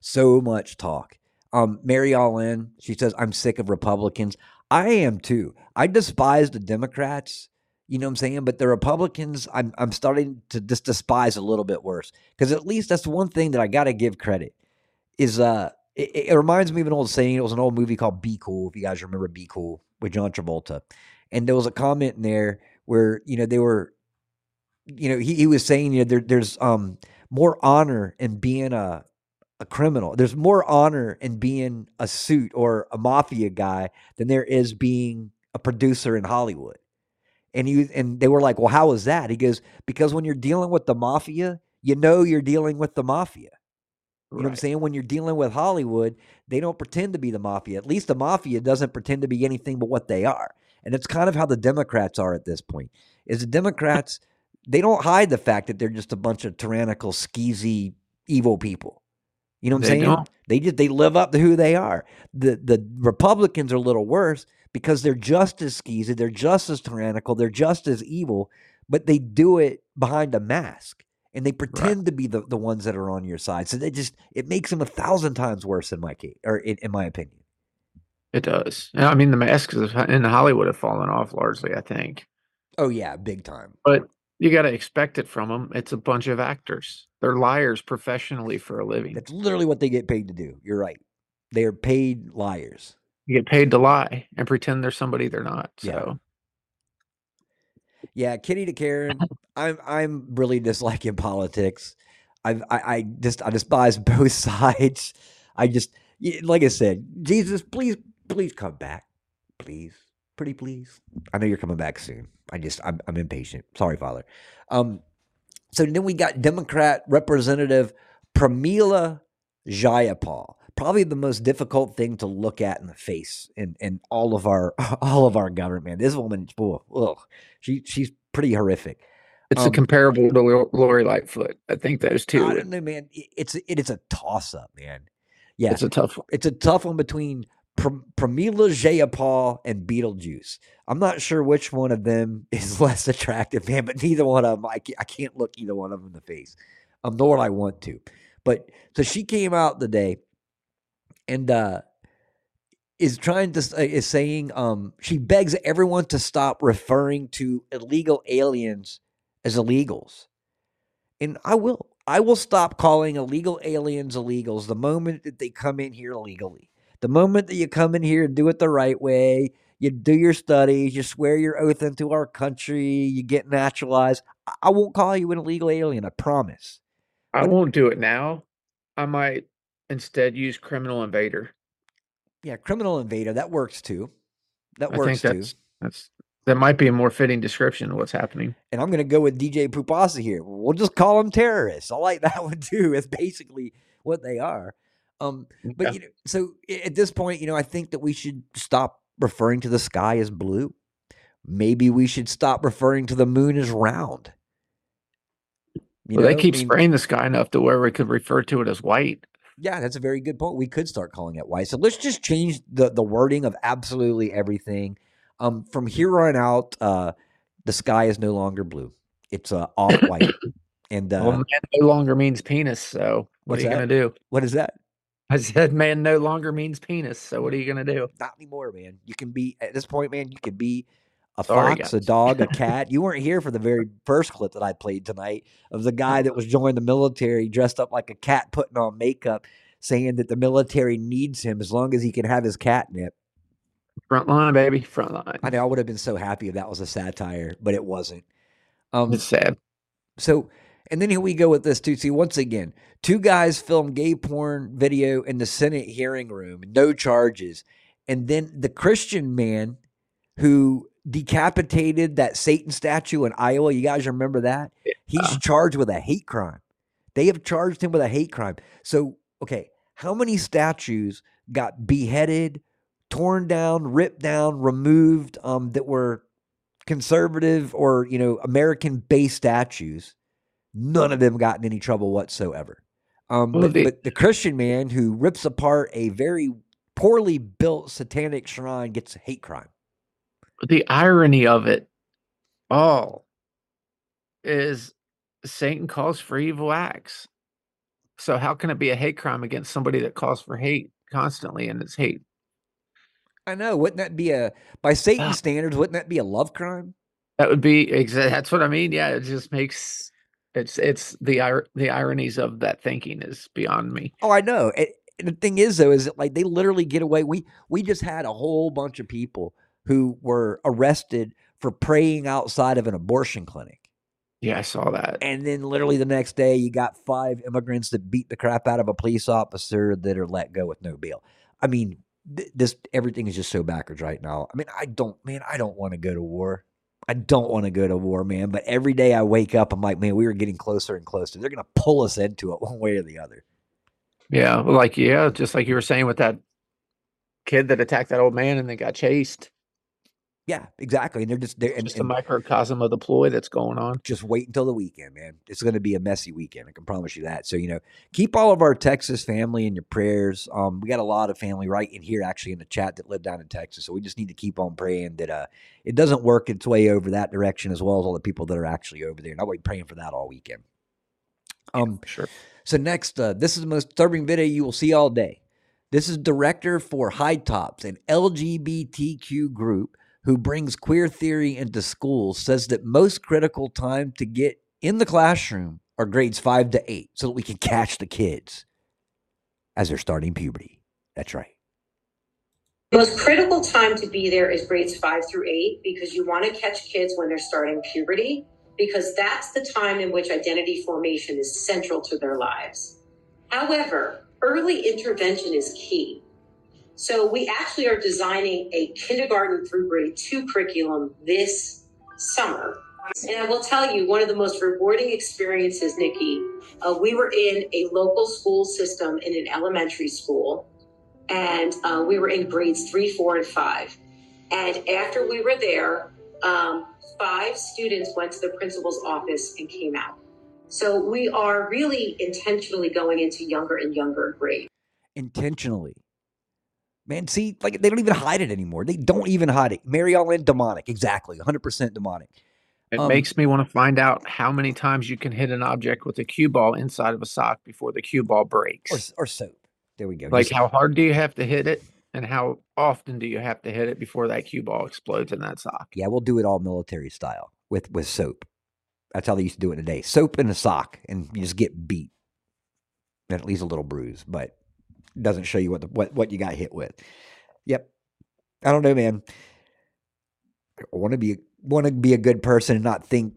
so much talk. Um, Mary Allin, she says, "I'm sick of Republicans." I am too. I despise the Democrats. You know what I'm saying? But the Republicans, I'm I'm starting to just despise a little bit worse, because at least that's one thing that I got to give credit is uh it, it reminds me of an old saying. It was an old movie called Be Cool. If you guys remember Be Cool with John Travolta, and there was a comment in there where you know they were, you know, he he was saying you know there, there's um more honor in being a a criminal. There's more honor in being a suit or a mafia guy than there is being a producer in Hollywood. And he, and they were like, well, how is that? He goes, because when you're dealing with the mafia, you know you're dealing with the mafia. You right. know what I'm saying? When you're dealing with Hollywood, they don't pretend to be the mafia. At least the mafia doesn't pretend to be anything but what they are. And it's kind of how the Democrats are at this point. Is the Democrats, they don't hide the fact that they're just a bunch of tyrannical, skeezy, evil people. You know what I'm they saying? Don't. They just they live up to who they are. The the Republicans are a little worse, because they're just as skeezy, they're just as tyrannical, they're just as evil, but they do it behind a mask, and they pretend right. to be the, the ones that are on your side. So they just it makes them a thousand times worse in my case, or in, in my opinion. It does. I mean, the masks in Hollywood have fallen off largely, I think. Oh yeah, big time. But you got to expect it from them. It's a bunch of actors. They're liars professionally for a living. That's literally what they get paid to do. You're right. They are paid liars. You get paid to lie and pretend they're somebody they're not. So, yeah, yeah Kitty to Karen, I'm I'm really disliking politics. I've, I I just I despise both sides. I just like I said, Jesus, please please come back, please, pretty please. I know you're coming back soon. I just I'm I'm impatient. Sorry, Father. Um, so then we got Democrat Representative Pramila Jayapal. Probably the most difficult thing to look at in the face in, in all of our all of our government. Man, this woman, oh, oh, she she's pretty horrific. It's um, a comparable to Lori Lightfoot. I think those two. I don't know, man. It's it is a toss up, man. Yeah, it's a tough one. It's a tough one between Pr- Pramila Jayapal and Beetlejuice. I'm not sure which one of them is less attractive, man. But neither one of them, I can't, I can't look either one of them in the face. Um, nor would I want to. But so she came out today. And uh, is trying to uh, is saying um, she begs everyone to stop referring to illegal aliens as illegals. And I will I will stop calling illegal aliens illegals the moment that they come in here illegally. The moment that you come in here and do it the right way, you do your studies, you swear your oath into our country, you get naturalized. I, I won't call you an illegal alien. I promise. I but, won't do it now. I might. Instead, use criminal invader. Yeah, criminal invader. That works too. That I works think that's, too. That's that might be a more fitting description of what's happening. And I'm going to go with D J Pupasa here. We'll just call them terrorists. I like that one too. It's basically what they are. Um, but yeah. you know, so at this point, you know, I think that we should stop referring to the sky as blue. Maybe we should stop referring to the moon as round. You well, know? They keep I mean, spraying the sky enough to where we could refer to it as white. Yeah, that's a very good point. We could start calling it white. So let's just change the, the wording of absolutely everything. Um, from here on out, uh, the sky is no longer blue. It's uh, all white. And uh, well, man no longer means penis, so what are you going to do? What is that? I said man no longer means penis, so what are you going to do? Not anymore, man. You can be, at this point, man, you can be a Sorry, fox, guys. A dog, a cat. You weren't here for the very first clip that I played tonight of the guy that was joined the military dressed up like a cat putting on makeup saying that the military needs him as long as he can have his catnip. Front line, baby. Front line. I know I would have been so happy if that was a satire, but it wasn't. Um, it's sad. So, and then here we go with this too. See, once again, two guys filmed gay porn video in the Senate hearing room, no charges. And then the Christian man who decapitated that Satan statue in Iowa. You guys remember that? Yeah. He's charged with a hate crime. They have charged him with a hate crime. So, okay, how many statues got beheaded, torn down, ripped down, removed, um, that were conservative or, you know, American-based statues? None of them got in any trouble whatsoever. Um, well, but, they, but the Christian man who rips apart a very poorly built satanic shrine gets a hate crime. The irony of it all is Satan calls for evil acts. So how can it be a hate crime against somebody that calls for hate constantly and it's hate? I know. Wouldn't that be a, by Satan's uh, standards, wouldn't that be a love crime? That would be, exactly. That's what I mean. Yeah, it just makes... It's it's the the ironies of that thinking is beyond me. Oh, I know. It, the thing is, though, is that, like, they literally get away. We we just had a whole bunch of people who were arrested for praying outside of an abortion clinic. Yeah, I saw that. And then literally the next day, you got five immigrants that beat the crap out of a police officer that are let go with no bail. I mean, th this everything is just so backwards right now. I mean, I don't, man, I don't want to go to war. I don't want to go to war, man. But every day I wake up, I'm like, man, we were getting closer and closer. They're going to pull us into it one way or the other. Yeah. Like, yeah. Just like you were saying with that kid that attacked that old man and then got chased. Yeah, exactly. And they're just, they're just and, a and microcosm of the ploy that's going on. Just wait until the weekend, man. It's going to be a messy weekend. I can promise you that. So, you know, keep all of our Texas family in your prayers. Um, we got a lot of family right in here, actually, in the chat that live down in Texas. So we just need to keep on praying that uh, it doesn't work its way over that direction, as well as all the people that are actually over there. And I'll be praying for that all weekend. Um, yeah, sure. So next, uh, this is the most disturbing video you will see all day. This is director for High Tops, an L G B T Q group who brings queer theory into schools, says that most critical time to get in the classroom are grades five to eight so that we can catch the kids as they're starting puberty. That's right. The most critical time to be there is grades five through eight because you want to catch kids when they're starting puberty because that's the time in which identity formation is central to their lives. However, early intervention is key. So we actually are designing a kindergarten through grade two curriculum this summer. And I will tell you, one of the most rewarding experiences, Nikki, uh, we were in a local school system in an elementary school, and uh, we were in grades three, four, and five. And after we were there, um, five students went to the principal's office and came out. So we are really intentionally going into younger and younger grades. Intentionally. Man, see, like, they don't even hide it anymore. They don't even hide it. Mary Ellen, demonic. Exactly. one hundred percent demonic. It um, makes me want to find out how many times you can hit an object with a cue ball inside of a sock before the cue ball breaks. Or, or soap. There we go. Like, how hard do you have to hit it? And how often do you have to hit it before that cue ball explodes in that sock? Yeah, we'll do it all military style with, with soap. That's how they used to do it today. Soap in a sock, and you just get beat. And it leaves a little bruise, but... doesn't show you what the, what what you got hit with. Yep, I don't know, man. I want to be want to be a good person and not think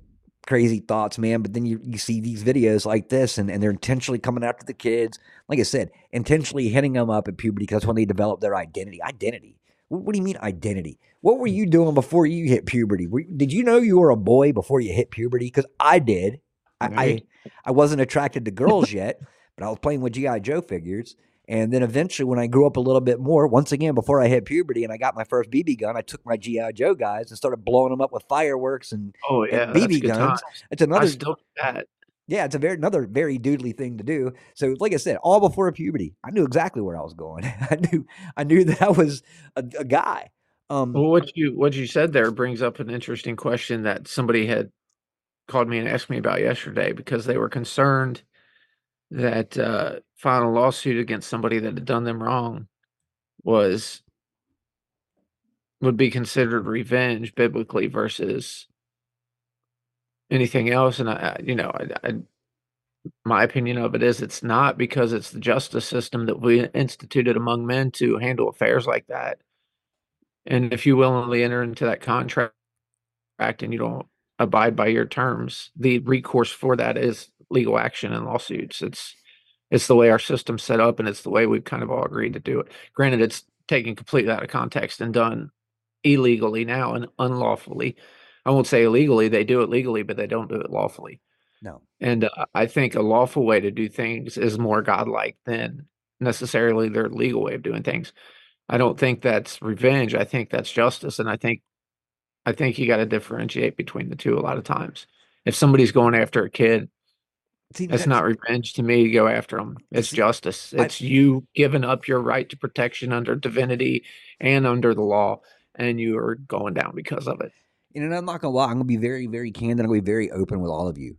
crazy thoughts, man. But then you you see these videos like this, and and they're intentionally coming after the kids. Like I said, intentionally hitting them up at puberty because that's when they develop their identity. Identity. What, what do you mean identity? What were you doing before you hit puberty? Were, did you know you were a boy before you hit puberty? Because I did. I, right. I I wasn't attracted to girls yet, but I was playing with G I Joe figures. And then eventually when I grew up a little bit more, once again, before I hit puberty and I got my first B B gun, I took my G I Joe guys and started blowing them up with fireworks and, oh, yeah, and B B guns. It's another, I still do that. Yeah, it's a very, another very doodly thing to do. So like I said, all before puberty, I knew exactly where I was going. I knew, I knew that I was a, a guy. Um, well, what you, what you said there brings up an interesting question that somebody had called me and asked me about yesterday because they were concerned that uh, final lawsuit against somebody that had done them wrong was would be considered revenge biblically versus anything else. And I, you know, I, I, my opinion of it is it's not because it's the justice system that we instituted among men to handle affairs like that. And if you willingly enter into that contract and you don't abide by your terms, the recourse for that is legal action and lawsuits. It's it's the way our system's set up, and it's the way we've kind of all agreed to do it. Granted, it's taken completely out of context and done illegally now and unlawfully. I won't say illegally; they do it legally, but they don't do it lawfully. No. And uh, I think a lawful way to do things is more godlike than necessarily their legal way of doing things. I don't think that's revenge. I think that's justice. And I think I think you got to differentiate between the two a lot of times. If somebody's going after a kid, See, that's, that's not revenge to me to go after them. It's justice. It's I, you giving up your right to protection under divinity and under the law, and you are going down because of it. You know, I'm not going to lie. I'm going to be very, very candid. I'm going to be very open with all of you.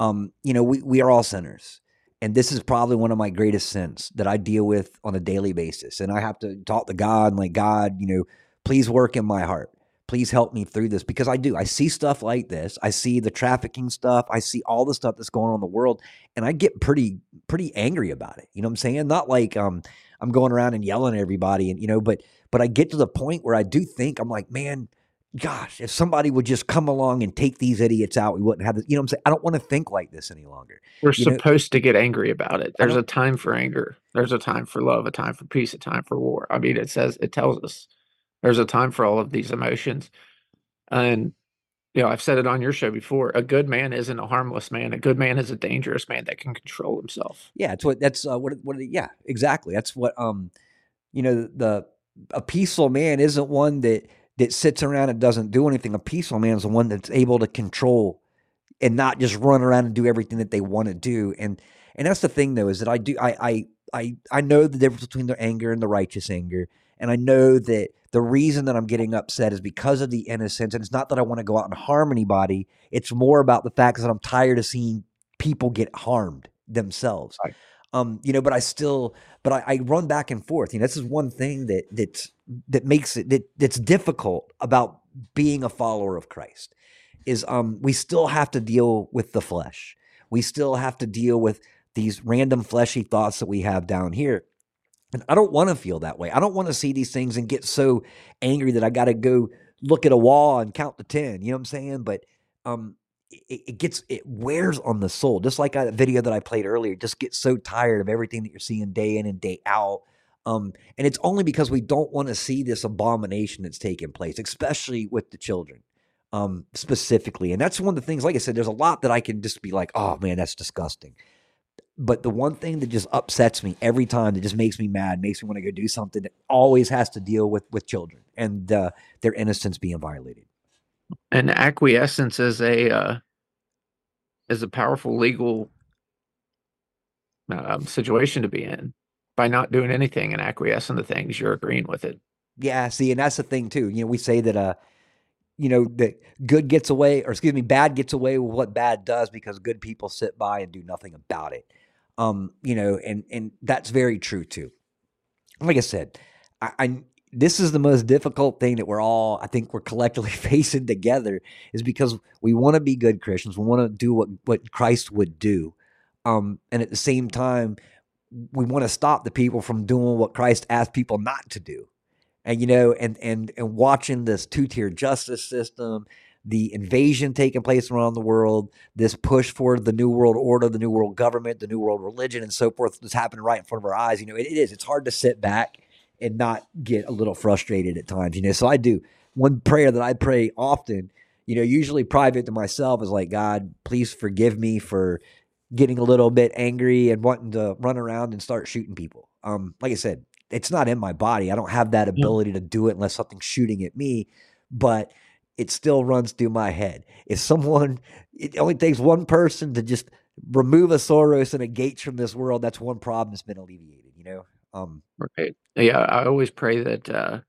Um, you know, we, we are all sinners. And this is probably one of my greatest sins that I deal with on a daily basis. And I have to talk to God and like, God, you know, please work in my heart. Please help me through this, because I do. I see stuff like this. I see the trafficking stuff. I see all the stuff that's going on in the world. And I get pretty, pretty angry about it. You know what I'm saying? Not like um, I'm going around and yelling at everybody and, you know, but, but I get to the point where I do think, I'm like, man, gosh, if somebody would just come along and take these idiots out, we wouldn't have this. You know what I'm saying? I don't want to think like this any longer. We're you supposed know? to get angry about it. There's a time for anger. There's a time for love, a time for peace, a time for war. I mean, it says, it tells us there's a time for all of these emotions. And, you know, I've said it on your show before, a good man isn't a harmless man. A good man is a dangerous man that can control himself. Yeah. It's what, that's uh, what, what, yeah, exactly. That's what, um, you know, the, a peaceful man isn't one that, that sits around and doesn't do anything. A peaceful man is the one that's able to control and not just run around and do everything that they want to do. And, and that's the thing though, is that I do, I, I, I, I know the difference between the anger and the righteous anger. And I know that the reason that I'm getting upset is because of the innocence. And it's not that I want to go out and harm anybody. It's more about the fact that I'm tired of seeing people get harmed themselves. Right. Um, you know, but I still, but I, I run back and forth. You know, this is one thing that, that's, that makes it, that that's difficult about being a follower of Christ is, um, we still have to deal with the flesh. We still have to deal with these random fleshy thoughts that we have down here. And I don't want to feel that way. I don't want to see these things and get so angry that I got to go look at a wall and count to ten, you know what I'm saying? But, um, It, it gets, it wears on the soul. Just like a video that I played earlier, just get so tired of everything that you're seeing day in and day out. Um, and it's only because we don't want to see this abomination that's taking place, especially with the children, um, specifically. And that's one of the things, like I said, there's a lot that I can just be like, oh man, that's disgusting. But the one thing that just upsets me every time, that just makes me mad, makes me want to go do something, that always has to deal with, with children and, uh, their innocence being violated. And acquiescence is a uh, is a powerful legal uh, situation to be in. By not doing anything and acquiescing to things, you're agreeing with it. Yeah, see, and that's the thing too. You know, we say that uh, you know, that good gets away, or excuse me, bad gets away with what bad does because good people sit by and do nothing about it. Um, you know, and and that's very true too. Like I said, I. I This is the most difficult thing that we're all, I think we're collectively facing together, is because we want to be good Christians. We want to do what, what Christ would do. Um, and at the same time, we want to stop the people from doing what Christ asked people not to do. And, you know, and, and, and watching this two-tier justice system, the invasion taking place around the world, this push for the New World Order, the New World Government, the New World Religion, and so forth that's happening right in front of our eyes. You know, it, it is, it's hard to sit back and not get a little frustrated at times, you know? So I do. One prayer that I pray often, you know, usually private to myself, is like, God, please forgive me for getting a little bit angry and wanting to run around and start shooting people. Um, like I said, it's not in my body. I don't have that ability yeah. to do it unless something's shooting at me, but it still runs through my head. If someone, it only takes one person to just remove a Soros and a Gates from this world, that's one problem that's been alleviated, you know? Um, right. Yeah, I always pray that uh,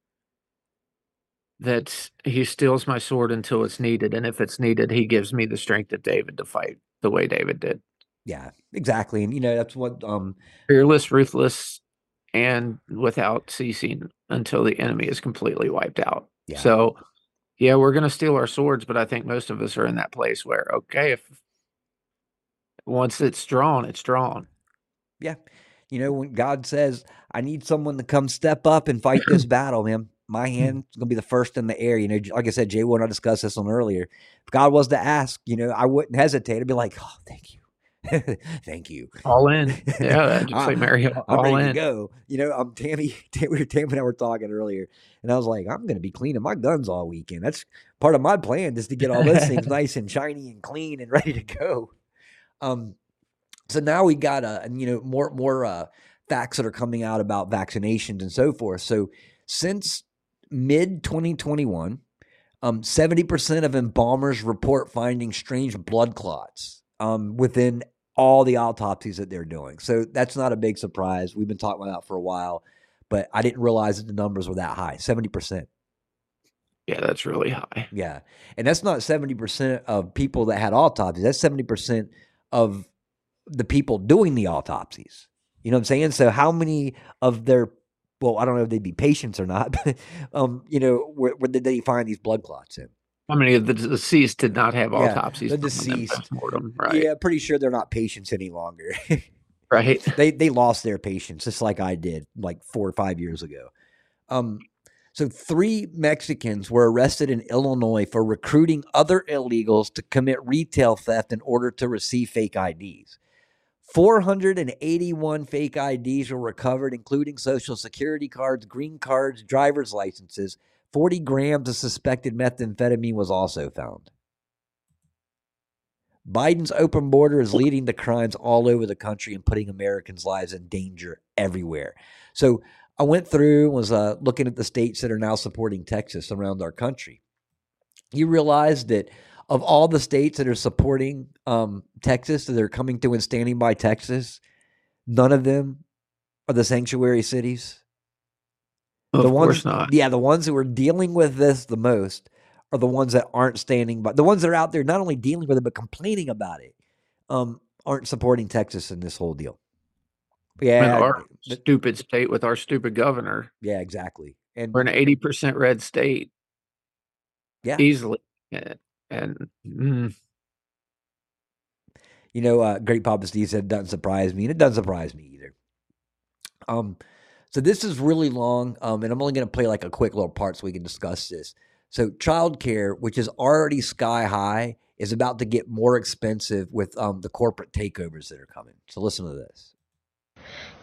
that he steals my sword until it's needed, and if it's needed, he gives me the strength of David to fight the way David did. Yeah, exactly, and you know that's what um, fearless, ruthless, and without ceasing until the enemy is completely wiped out. Yeah. So, yeah, we're gonna steal our swords, but I think most of us are in that place where okay, if once it's drawn, it's drawn. Yeah. You know, when God says, I need someone to come step up and fight this battle, man, my hand's going to be the first in the air. You know, like I said, Jay Wu and I discussed this on earlier. If God was to ask, you know, I wouldn't hesitate. I'd be like, oh, thank you. thank you. All in. Yeah, just like Mary, all I'm ready in. To go. You know, I'm Tammy, Tammy, Tammy and I were talking earlier, and I was like, I'm going to be cleaning my guns all weekend. That's part of my plan, is to get all those things nice and shiny and clean and ready to go. Um, so now we got a, you know, more more uh, facts that are coming out about vaccinations and so forth. So since mid twenty twenty-one, um, seventy percent of embalmers report finding strange blood clots um, within all the autopsies that they're doing. So that's not a big surprise. We've been talking about that for a while, but I didn't realize that the numbers were that high, seventy percent. Yeah, that's really high. Yeah. And that's not seventy percent of people that had autopsies. That's seventy percent of the people doing the autopsies. You know what I'm saying? So how many of their, well, I don't know if they'd be patients or not, but, um, you know, where, where did they find these blood clots in? How many of the deceased did not have autopsies? Yeah, the deceased. Right. Yeah, pretty sure they're not patients any longer. Right. They they lost their patience, just like I did like four or five years ago. Um, so three Mexicans were arrested in Illinois for recruiting other illegals to commit retail theft in order to receive fake I Ds. four hundred eighty-one fake I Ds were recovered, including social security cards, green cards, driver's licenses. forty grams of suspected methamphetamine was also found. Biden's open border is leading to crimes all over the country and putting Americans' lives in danger everywhere. So I went through and was uh, looking at the states that are now supporting Texas around our country. You realize that of all the states that are supporting um, Texas, that are coming through and standing by Texas, none of them are the sanctuary cities. The of ones, course not. Yeah, the ones who are dealing with this the most are the ones that aren't standing by. The ones that are out there not only dealing with it, but complaining about it, um, aren't supporting Texas in this whole deal. Yeah. In our but, stupid state with our stupid governor. Yeah, exactly. And we're an eighty percent red state. Yeah. Easily. And, and mm. you know, uh, Great Papa Steve said, doesn't surprise me. And it doesn't surprise me either. Um, So this is really long, um, and I'm only going to play like a quick little part so we can discuss this. So childcare, which is already sky high, is about to get more expensive with um, the corporate takeovers that are coming. So listen to this.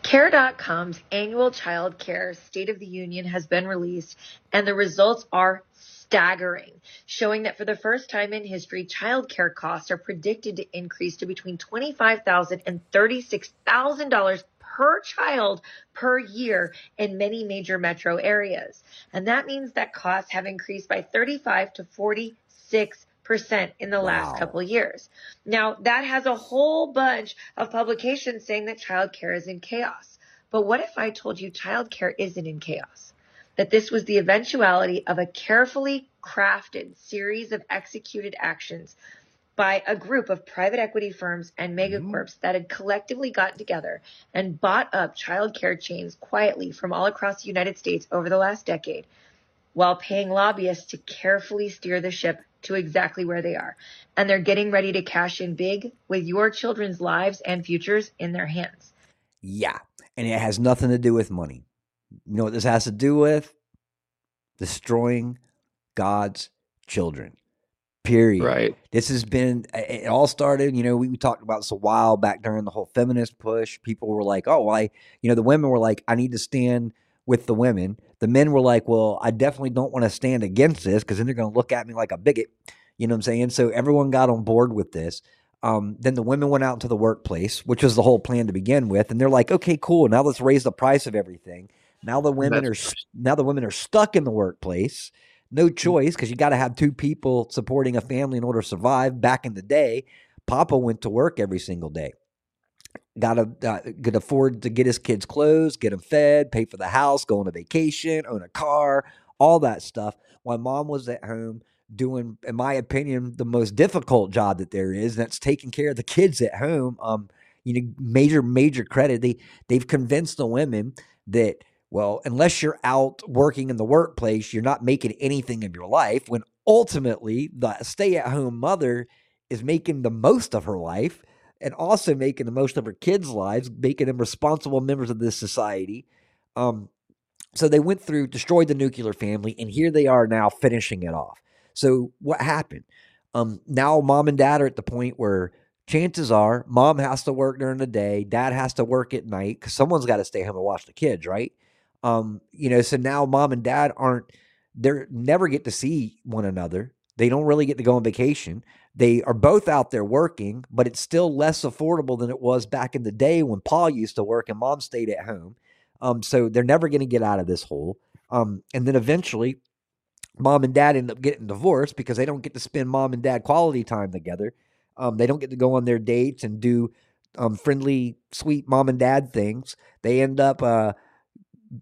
care dot com's annual childcare State of the Union has been released, and the results are staggering, showing that for the first time in history, childcare costs are predicted to increase to between twenty-five thousand dollars and thirty-six thousand dollars per child per year in many major metro areas. And that means that costs have increased by thirty-five to forty-six percent in the wow. last couple years. Now, that has a whole bunch of publications saying that childcare is in chaos. But what if I told you childcare isn't in chaos? That this was the eventuality of a carefully crafted series of executed actions by a group of private equity firms and megacorps that had collectively gotten together and bought up childcare chains quietly from all across the United States over the last decade, while paying lobbyists to carefully steer the ship to exactly where they are. And they're getting ready to cash in big with your children's lives and futures in their hands. Yeah, and it has nothing to do with money. You know what this has to do with? Destroying God's children. Period. Right. This has been, it all started, you know, we, we talked about this a while back during the whole feminist push. People were like, oh, well, I, you know, the women were like, I need to stand with the women. The men were like, well, I definitely don't want to stand against this because then they're going to look at me like a bigot. You know what I'm saying? So everyone got on board with this. Um, then the women went out into the workplace, which was the whole plan to begin with. And they're like, okay, cool. Now let's raise the price of everything. Now the women That's are, now the women are stuck in the workplace. No choice, because you got to have two people supporting a family in order to survive. Back in the day, Papa went to work every single day. Got to uh, could afford to get his kids clothes, get them fed, pay for the house, go on a vacation, own a car, all that stuff. While Mom was at home doing, in my opinion, the most difficult job that there is, and that's taking care of the kids at home. Um, you know, major, major credit. They they've convinced the women that, well, unless you're out working in the workplace, you're not making anything of your life, when ultimately the stay-at-home mother is making the most of her life and also making the most of her kids' lives, making them responsible members of this society. Um, so they went through, destroyed the nuclear family, and here they are now finishing it off. So what happened? Um, now Mom and Dad are at the point where chances are Mom has to work during the day, Dad has to work at night, because someone's got to stay home and watch the kids, right? Um, you know, so now Mom and Dad aren't, they're never get to see one another. They don't really get to go on vacation. They are both out there working, but it's still less affordable than it was back in the day when Pa used to work and Mom stayed at home. Um, so they're never going to get out of this hole. Um, and then eventually Mom and Dad end up getting divorced because they don't get to spend Mom and Dad quality time together. Um, they don't get to go on their dates and do um, friendly, sweet Mom and Dad things. They end up uh,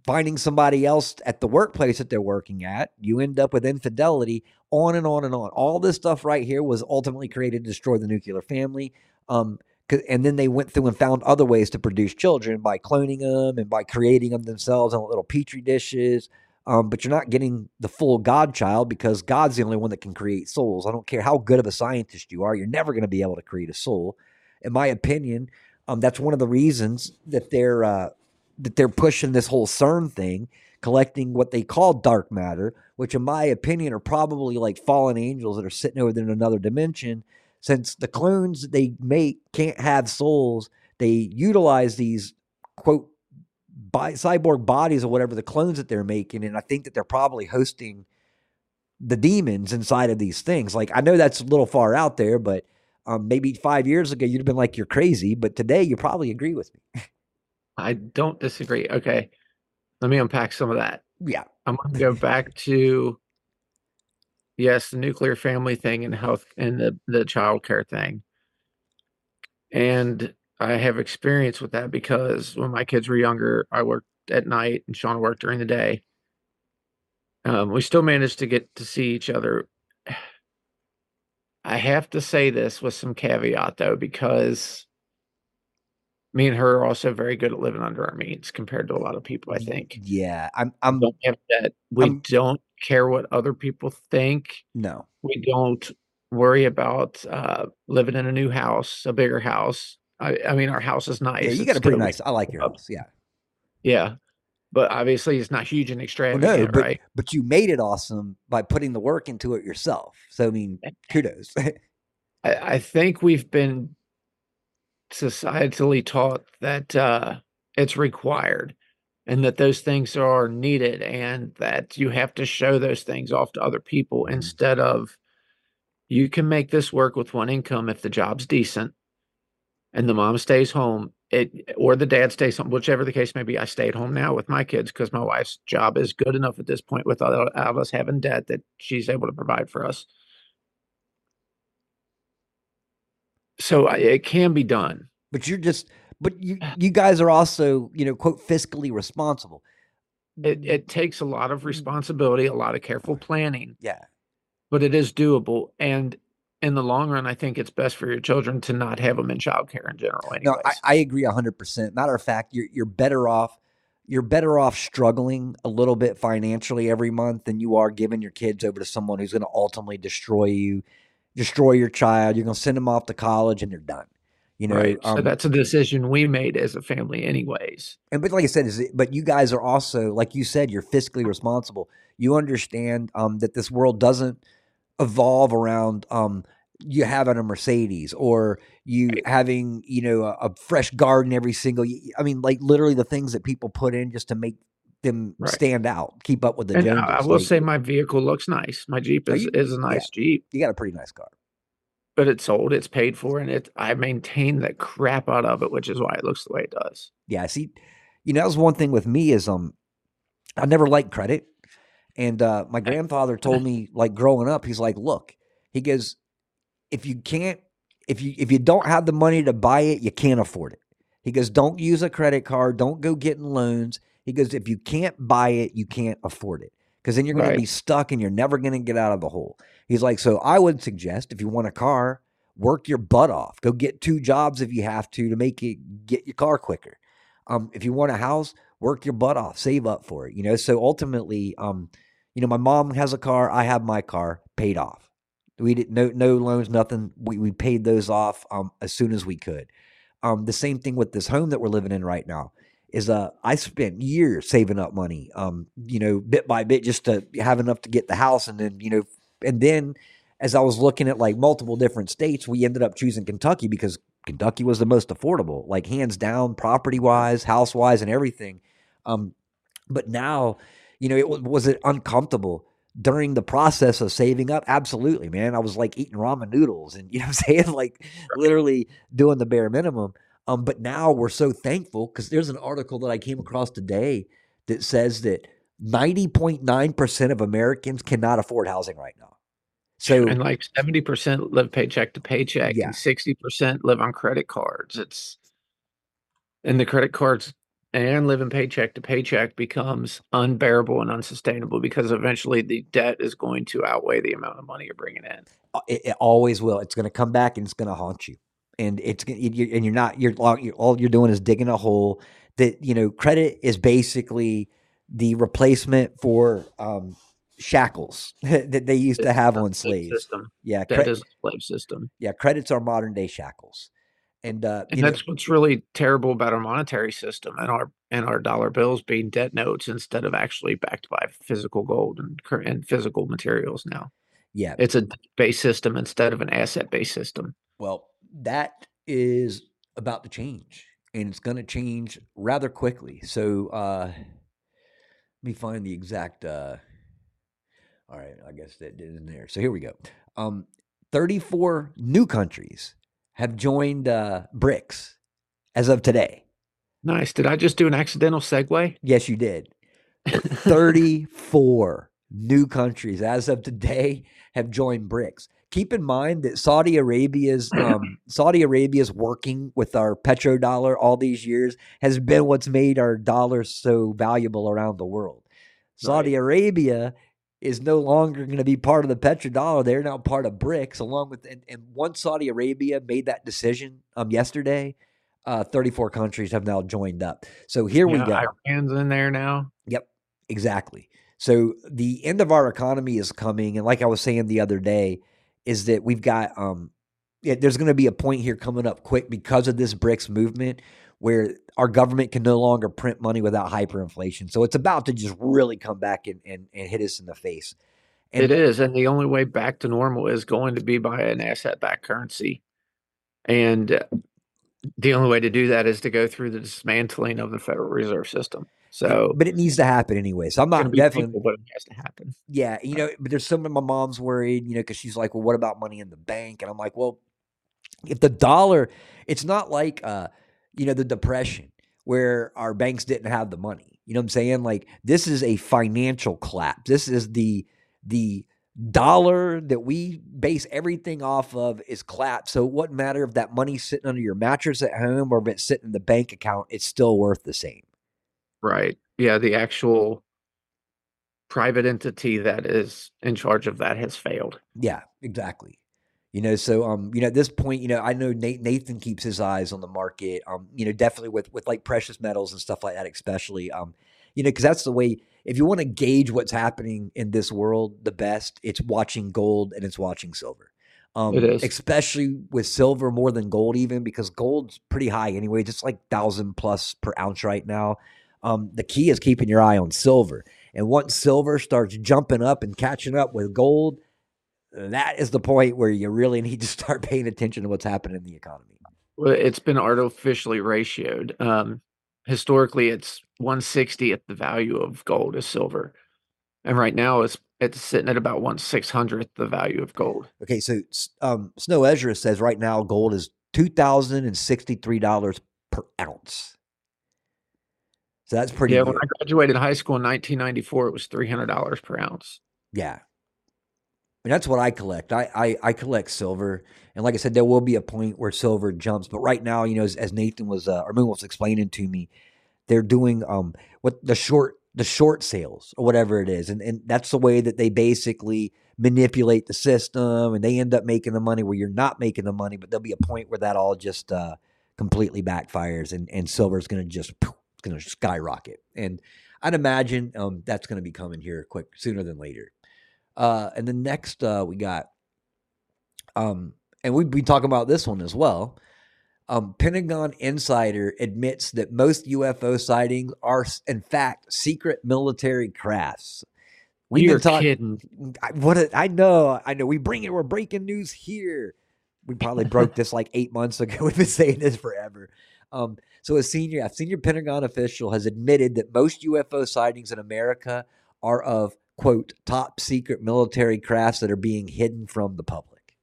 finding somebody else at the workplace that they're working at. You end up with infidelity, on and on and on. All this stuff right here was ultimately created to destroy the nuclear family. Um, and then they went through and found other ways to produce children by cloning them and by creating them themselves on little petri dishes. Um, but you're not getting the full God child because God's the only one that can create souls. I don't care how good of a scientist you are. You're never going to be able to create a soul. In my opinion, um, that's one of the reasons that they're, uh, that they're pushing this whole CERN thing, collecting what they call dark matter, which in my opinion are probably like fallen angels that are sitting over there in another dimension. Since the clones that they make can't have souls, they utilize these, quote, By cyborg bodies or whatever, the clones that they're making. And I think that they're probably hosting the demons inside of these things. Like, I know that's a little far out there, but um, maybe five years ago, you'd have been like, you're crazy. But today you probably agree with me. I don't disagree. Okay. Let me unpack some of that. Yeah. I'm going to go back to, yes, the nuclear family thing and health and the, the childcare thing. And I have experience with that because when my kids were younger, I worked at night and Sean worked during the day. Um, we still managed to get to see each other. I have to say this with some caveat, though, because me and her are also very good at living under our means compared to a lot of people, I think. Yeah. I'm, I'm, we don't have that. We I'm, don't care what other people think. No. We don't worry about uh, living in a new house, a bigger house. I, I mean, our house is nice. Yeah, you got a pretty nice. I like your house. Yeah. Yeah. But obviously it's not huge and extravagant, well, no, but, right? But you made it awesome by putting the work into it yourself. So, I mean, kudos. I, I think we've been societally taught that uh, it's required and that those things are needed and that you have to show those things off to other people mm-hmm. instead of you can make this work with one income if the job's decent. And the mom stays home, it or the dad stays home, whichever the case may be. I stay at home now with my kids because my wife's job is good enough at this point without us having debt that she's able to provide for us. So I, it can be done. But you're just, but you you guys are also, you know, quote, fiscally responsible. It, it takes a lot of responsibility, a lot of careful planning. Yeah. But it is doable. And in the long run, I think it's best for your children to not have them in childcare in general. Anyways. No, I, I agree a hundred percent. Matter of fact, you're you're better off you're better off struggling a little bit financially every month than you are giving your kids over to someone who's going to ultimately destroy you, destroy your child. You're going to send them off to college and they're done. You know, right. So um, that's a decision we made as a family, anyways. And but like I said, is it, but you guys are also, like you said, you're fiscally responsible. You understand um, that this world doesn't evolve around um you having a Mercedes or you having, you know, a, a fresh garden every single year. I mean, like literally the things that people put in just to make them right. stand out, keep up with the Joneses. I will like, say my vehicle looks nice. My Jeep is, you, is a nice yeah, Jeep. You got a pretty nice car. But it's old, it's paid for, and it I maintain the crap out of it, which is why it looks the way it does. Yeah, see, you know, that was one thing with me is um I never liked credit. And uh, my grandfather told me, like growing up, he's like, look, he goes, if you can't, if you if you don't have the money to buy it, you can't afford it. He goes, don't use a credit card. Don't go getting loans. He goes, if you can't buy it, you can't afford it. Because then you're going right. to be stuck and you're never going to get out of the hole. He's like, so I would suggest if you want a car, work your butt off. Go get two jobs if you have to to make it get your car quicker. Um, if you want a house, work your butt off. Save up for it. You know, so ultimately um, – you know, my mom has a car. I have my car paid off. We didn't no no loans, nothing. We we paid those off um, as soon as we could. Um, the same thing with this home that we're living in right now is uh I spent years saving up money. Um, you know, bit by bit, just to have enough to get the house, and then you know, and then as I was looking at like multiple different states, we ended up choosing Kentucky because Kentucky was the most affordable, like hands down, property wise, house wise, and everything. Um, but now. You know, it was it uncomfortable during the process of saving up, absolutely, man. I was like eating ramen noodles and, you know what I'm saying? Like literally doing the bare minimum. Um, but now we're so thankful, because there's an article that I came across today that says that ninety point nine percent of Americans cannot afford housing right now. So and like seventy percent live paycheck to paycheck, yeah. and sixty percent live on credit cards. It's and the credit cards and living paycheck to paycheck becomes unbearable and unsustainable, because eventually the debt is going to outweigh the amount of money you're bringing in. It, it always will. It's going to come back and it's going to haunt you. And it's it, and you're not you're all you're doing is digging a hole. That, you know, credit is basically the replacement for um, shackles that they used to have on slaves. System. Yeah, that cre- is a slave system. Yeah, credits are modern day shackles. And, uh, and that's know, what's really terrible about our monetary system and our and our dollar bills being debt notes instead of actually backed by physical gold and, and physical materials now. Yeah. It's a based system instead of an asset-based system. Well, that is about to change, and it's going to change rather quickly. So uh, let me find the exact uh, – all right, I guess that didn't there. So here we go. Um, thirty-four new countries have joined uh, BRICS as of today. Nice. Did I just do an accidental segue? Yes, you did. thirty-four new countries as of today have joined BRICS. Keep in mind that Saudi Arabia's um, Saudi Arabia's working with our petrodollar all these years has been what's made our dollars so valuable around the world. Saudi right. Arabia is no longer going to be part of the petrodollar. They're now part of BRICS, along with, and, and once Saudi Arabia made that decision um, yesterday, uh, thirty-four countries have now joined up. So here yeah, we go. Iran's in there now. Yep, exactly. So the end of our economy is coming. And like I was saying the other day, is that we've got, um, yeah, there's going to be a point here coming up quick because of this BRICS movement where our government can no longer print money without hyperinflation. So it's about to just really come back and, and, and hit us in the face. And it is. And the only way back to normal is going to be by an asset-backed currency. And the only way to do that is to go through the dismantling of the Federal Reserve System. So, but it needs to happen anyway. So I'm not definitely, people, but it has to happen. Yeah. You know, but there's some of my mom's worried, you know, cause she's like, well, what about money in the bank? And I'm like, well, if the dollar, it's not like, uh, you know, the Depression where our banks didn't have the money, you know what I'm saying? Like, this is a financial collapse. This is the, the dollar that we base everything off of is collapsed. So it wouldn't matter if that money's sitting under your mattress at home or if it's sitting in the bank account, it's still worth the same. Right. Yeah. The actual private entity that is in charge of that has failed. Yeah, exactly. You know, so, um, you know, at this point, you know, I know Nathan keeps his eyes on the market, um, you know, definitely with, with like precious metals and stuff like that, especially, um, you know, cause that's the way, if you want to gauge what's happening in this world, the best it's watching gold and it's watching silver. Um, it is. Especially with silver more than gold, even because gold's pretty high anyway, just like thousand plus per ounce right now. Um, the key is keeping your eye on silver. And once silver starts jumping up and catching up with gold, that is the point where you really need to start paying attention to what's happening in the economy. Well, it's been artificially ratioed. Um, historically, it's one sixtieth the value of gold is silver. And right now, it's it's sitting at about one six hundredth the value of gold. Okay, so um, Snow Ezra says right now gold is two thousand sixty-three dollars per ounce. So that's pretty Yeah, good. When I graduated high school in nineteen ninety-four, it was three hundred dollars per ounce. Yeah. And that's what I collect. I, I I collect silver. And like I said, there will be a point where silver jumps. But right now, you know, as, as Nathan was, uh, or Moon was explaining to me, they're doing um what the short the short sales or whatever it is. And, and that's the way that they basically manipulate the system. And they end up making the money where you're not making the money. But there'll be a point where that all just uh, completely backfires. And, and silver is going to just... It's going to skyrocket. And I'd imagine um, that's going to be coming here quick, sooner than later. Uh, and then next uh, we got, um, and we've been talking about this one as well. Um, Pentagon insider admits that most U F O sightings are, in fact, secret military crafts. We've You're been talk- kidding. I, what a, I know. I know. We bring it. We're breaking news here. We probably broke this like eight months ago. We've been saying this forever. Um, so a senior, a senior Pentagon official has admitted that most U F O sightings in America are of, quote, top secret military crafts that are being hidden from the public.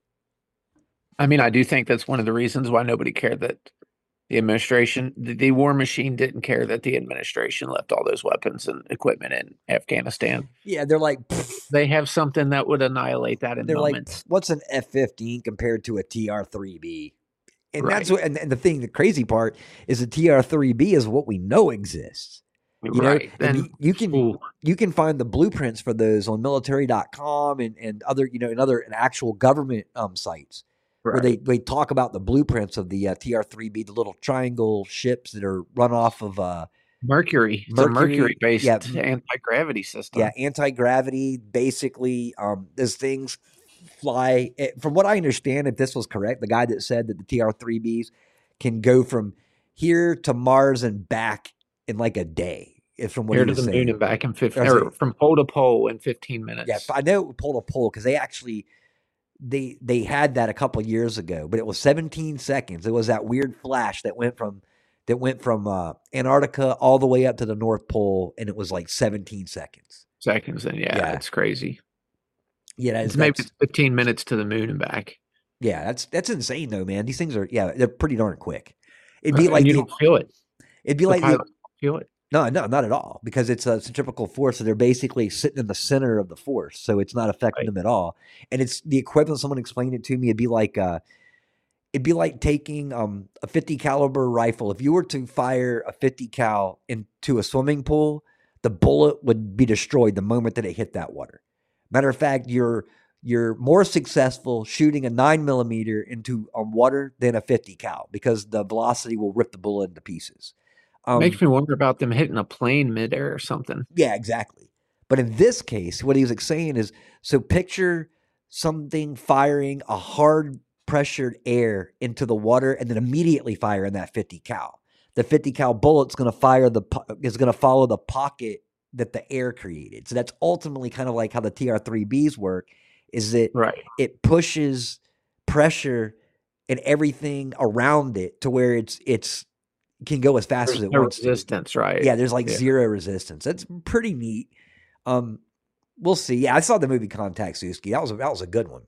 I mean, I do think that's one of the reasons why nobody cared that the administration, the, the war machine didn't care that the administration left all those weapons and equipment in Afghanistan. Yeah, they're like, pfft. They have something that would annihilate that in they're moments. Like, what's an F fifteen compared to a T R three B? And right. that's what, and, and the thing, the crazy part is the T R three B is what we know exists. You know, right. and and you, you can ooh. you can find the blueprints for those on military dot com and, and other, you know, and other and actual government um sites right. where they, they talk about the blueprints of the uh, T R three B, the little triangle ships that are run off of uh Mercury. Mercury. It's a Mercury based yeah. anti-gravity system. Yeah, anti-gravity basically um those things fly it, from what I understand, if this was correct, the guy that said that the T R three Bs can go from here to Mars and back in like a day. If from what here to the saying. moon and back in fifteen, or from pole to pole in fifteen minutes. Yeah, I know pole to pole because they actually they they had that a couple of years ago, but it was seventeen seconds. It was that weird flash that went from that went from uh, Antarctica all the way up to the North Pole, and it was like seventeen seconds. Seconds, and yeah, yeah. it's crazy. Yeah, that is, it's maybe fifteen minutes to the moon and back. Yeah, that's that's insane though, man. These things are yeah, they're pretty darn quick. It'd be and like you the, don't feel it. It'd be the like pilot, the, feel it. No, no, not at all, because it's a centripetal force, so they're basically sitting in the center of the force, so it's not affecting right. them at all. And it's the equivalent. Someone explained it to me. It'd be like uh, it'd be like taking um, a fifty caliber rifle. If you were to fire a fifty cal into a swimming pool, the bullet would be destroyed the moment that it hit that water. Matter of fact, you're you're more successful shooting a nine millimeter into um, water than a fifty cal because the velocity will rip the bullet into pieces. Um, Makes me wonder about them hitting a plane midair or something. Yeah, exactly. But in this case, what he was saying is, so picture something firing a hard pressured air into the water and then immediately firing that fifty cal. The fifty cal bullet's going to fire the is going to follow the pocket that the air created. So that's ultimately kind of like how the T R three Bs work, is that right. it pushes pressure and everything around it to where it's it's can go as fast there's as it no wants resistance to. Right yeah there's like yeah. zero resistance. That's pretty neat. Um we'll see. Yeah, I saw the movie Contact Suski. That was a, that was a good one.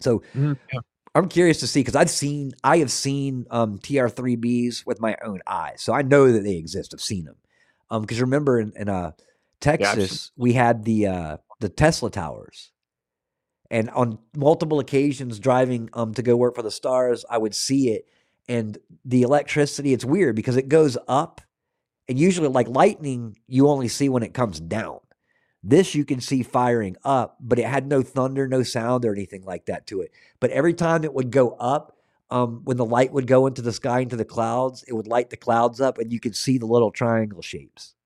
So mm, yeah. I'm curious to see, because I've seen I have seen um T R three Bs with my own eyes, so I know that they exist. I've seen them um because remember in, in uh Texas yeah, we had the uh the Tesla towers, and on multiple occasions driving um to go work for the stars, I would see it. And the electricity, it's weird because it goes up, and usually like lightning, you only see when it comes down. This you can see firing up, but it had no thunder, no sound or anything like that to it. But every time it would go up, um, when the light would go into the sky, into the clouds, it would light the clouds up, and you could see the little triangle shapes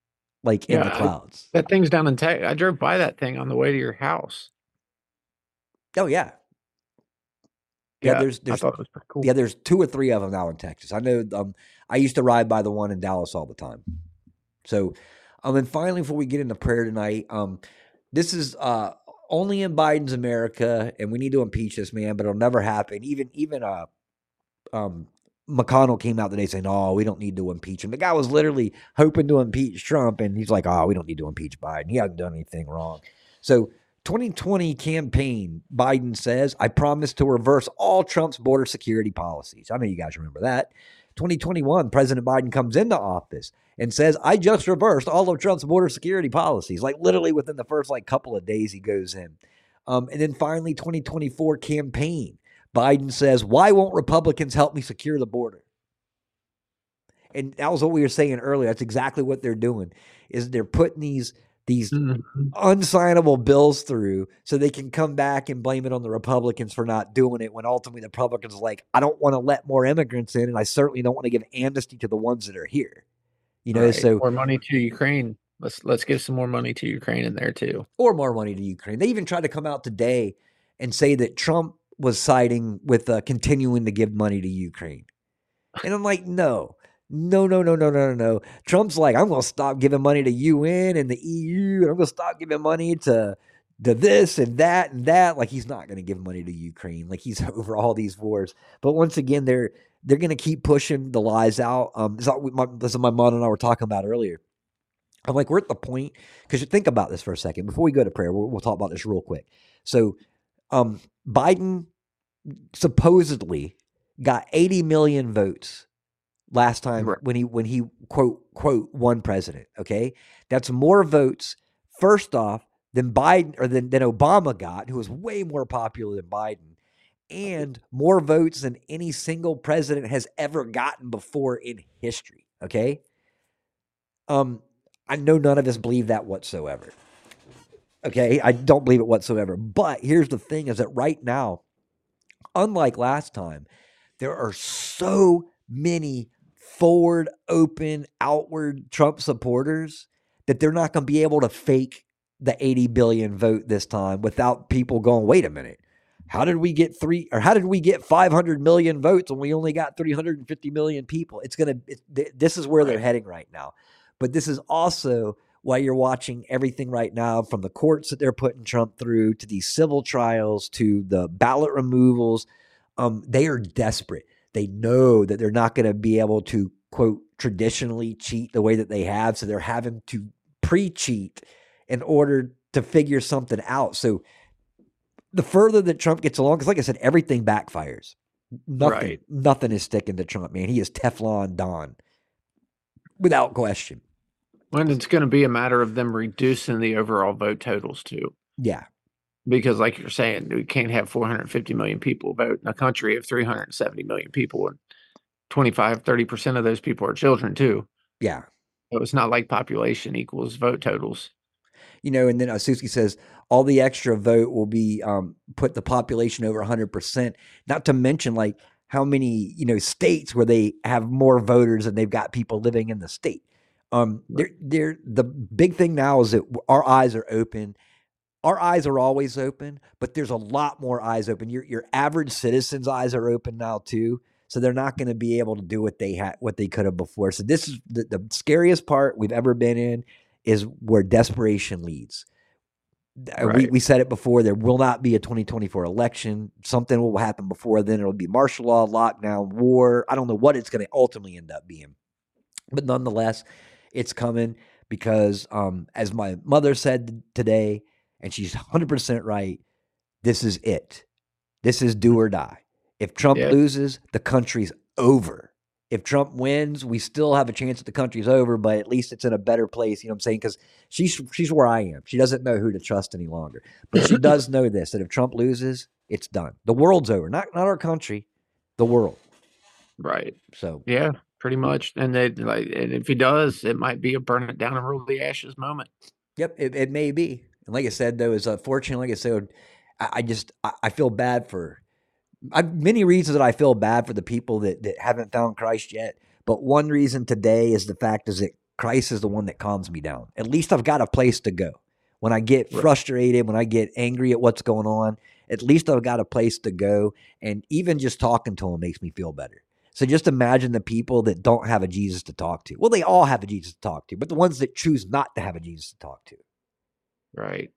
like yeah, in the clouds. I, that thing's down in Texas. I drove by that thing on the way to your house. Oh, yeah. Yeah, yeah, there's, there's, I thought it was pretty cool. Yeah, there's two or three of them now in Texas. I know um, I used to ride by the one in Dallas all the time. So, um, and finally, before we get into prayer tonight, um, this is uh, only in Biden's America, and we need to impeach this man, but it'll never happen. Even even uh, um, McConnell came out today saying, oh, we don't need to impeach him. The guy was literally hoping to impeach Trump, and he's like, oh, we don't need to impeach Biden. He hasn't done anything wrong. So, twenty twenty campaign, Biden says, I promise to reverse all Trump's border security policies. I know you guys remember that. twenty twenty-one, President Biden comes into office and says, I just reversed all of Trump's border security policies. Like literally within the first like couple of days he goes in. Um, and then finally, twenty twenty-four campaign, Biden says, why won't Republicans help me secure the border? And that was what we were saying earlier. That's exactly what they're doing, is they're putting these these mm-hmm. unsignable bills through so they can come back and blame it on the Republicans for not doing it, when ultimately the Republicans are like, I don't want to let more immigrants in, and I certainly don't want to give amnesty to the ones that are here. You know, right. So more money to Ukraine. Let's let's give some more money to Ukraine in there too. Or more money to Ukraine. They even tried to come out today and say that Trump was siding with uh, continuing to give money to Ukraine. And I'm like, no. No, no, no, no, no, no. Trump's like, I'm going to stop giving money to U N and the E U, and I'm going to stop giving money to, to this and that and that. Like, he's not going to give money to Ukraine. Like, he's over all these wars. But once again, they're they're going to keep pushing the lies out. Um, this is my mom and I were talking about earlier. I'm like, we're at the point, because you think about this for a second. Before we go to prayer, we'll, we'll talk about this real quick. So um, Biden supposedly got eighty million votes last time, right, when he, when he quote, quote, won president, okay? That's more votes, first off, than Biden, or than, than Obama got, who was way more popular than Biden, and more votes than any single president has ever gotten before in history, okay? Um, I know none of us believe that whatsoever, okay? I don't believe it whatsoever. But here's the thing, is that right now, unlike last time, there are so many forward, open, outward Trump supporters that they're not going to be able to fake the eighty billion vote this time without people going, wait a minute, how did we get three or how did we get five hundred million votes and we only got three hundred fifty million people? It's going to, th- this is where they're heading right now. But this is also why you're watching everything right now, from the courts that they're putting Trump through to these civil trials, to the ballot removals. Um, they are desperate. They know that they're not going to be able to, quote, traditionally cheat the way that they have. So they're having to pre-cheat in order to figure something out. So the further that Trump gets along, because like I said, everything backfires. Nothing, right. nothing is sticking to Trump, man. He is Teflon Don, without question. And it's going to be a matter of them reducing the overall vote totals too. Yeah. Because like you're saying, we can't have four hundred fifty million people vote in a country of three hundred seventy million people. And twenty-five, thirty percent of those people are children too. Yeah. So it's not like population equals vote totals. You know, and then Osuski says, all the extra vote will be um, put the population over one hundred percent. Not to mention like how many, you know, states where they have more voters than they've got people living in the state. Um, they're, they're, the big thing now is that our eyes are open. Our eyes are always open, but there's a lot more eyes open. Your your average citizen's eyes are open now too, so they're not going to be able to do what they had, what they could have before. So this is the, the scariest part we've ever been in, is where desperation leads. Right. We we said it before. There will not be a twenty twenty-four election. Something will happen before then. It'll be martial law, lockdown, war. I don't know what it's going to ultimately end up being, but nonetheless, it's coming because, um, as my mother said today, and she's one hundred percent right, this is it. This is do or die. If Trump yeah. loses, the country's over. If Trump wins, we still have a chance that the country's over, but at least it's in a better place. You know what I'm saying? Because she's, she's where I am. She doesn't know who to trust any longer. But she does know this, that if Trump loses, it's done. The world's over. Not not our country, the world. Right. So yeah, pretty much. And, they, like, and if he does, it might be a burn it down and roll the ashes moment. Yep, it, it may be. And like I said, though, is unfortunately, like I said, I, I just, I, I feel bad for, I, many reasons that I feel bad for the people that, that haven't found Christ yet. But one reason today is the fact is that Christ is the one that calms me down. At least I've got a place to go. When I get frustrated, when I get angry at what's going on, at least I've got a place to go. And even just talking to him makes me feel better. So just imagine the people that don't have a Jesus to talk to. Well, they all have a Jesus to talk to, but the ones that choose not to have a Jesus to talk to. Right.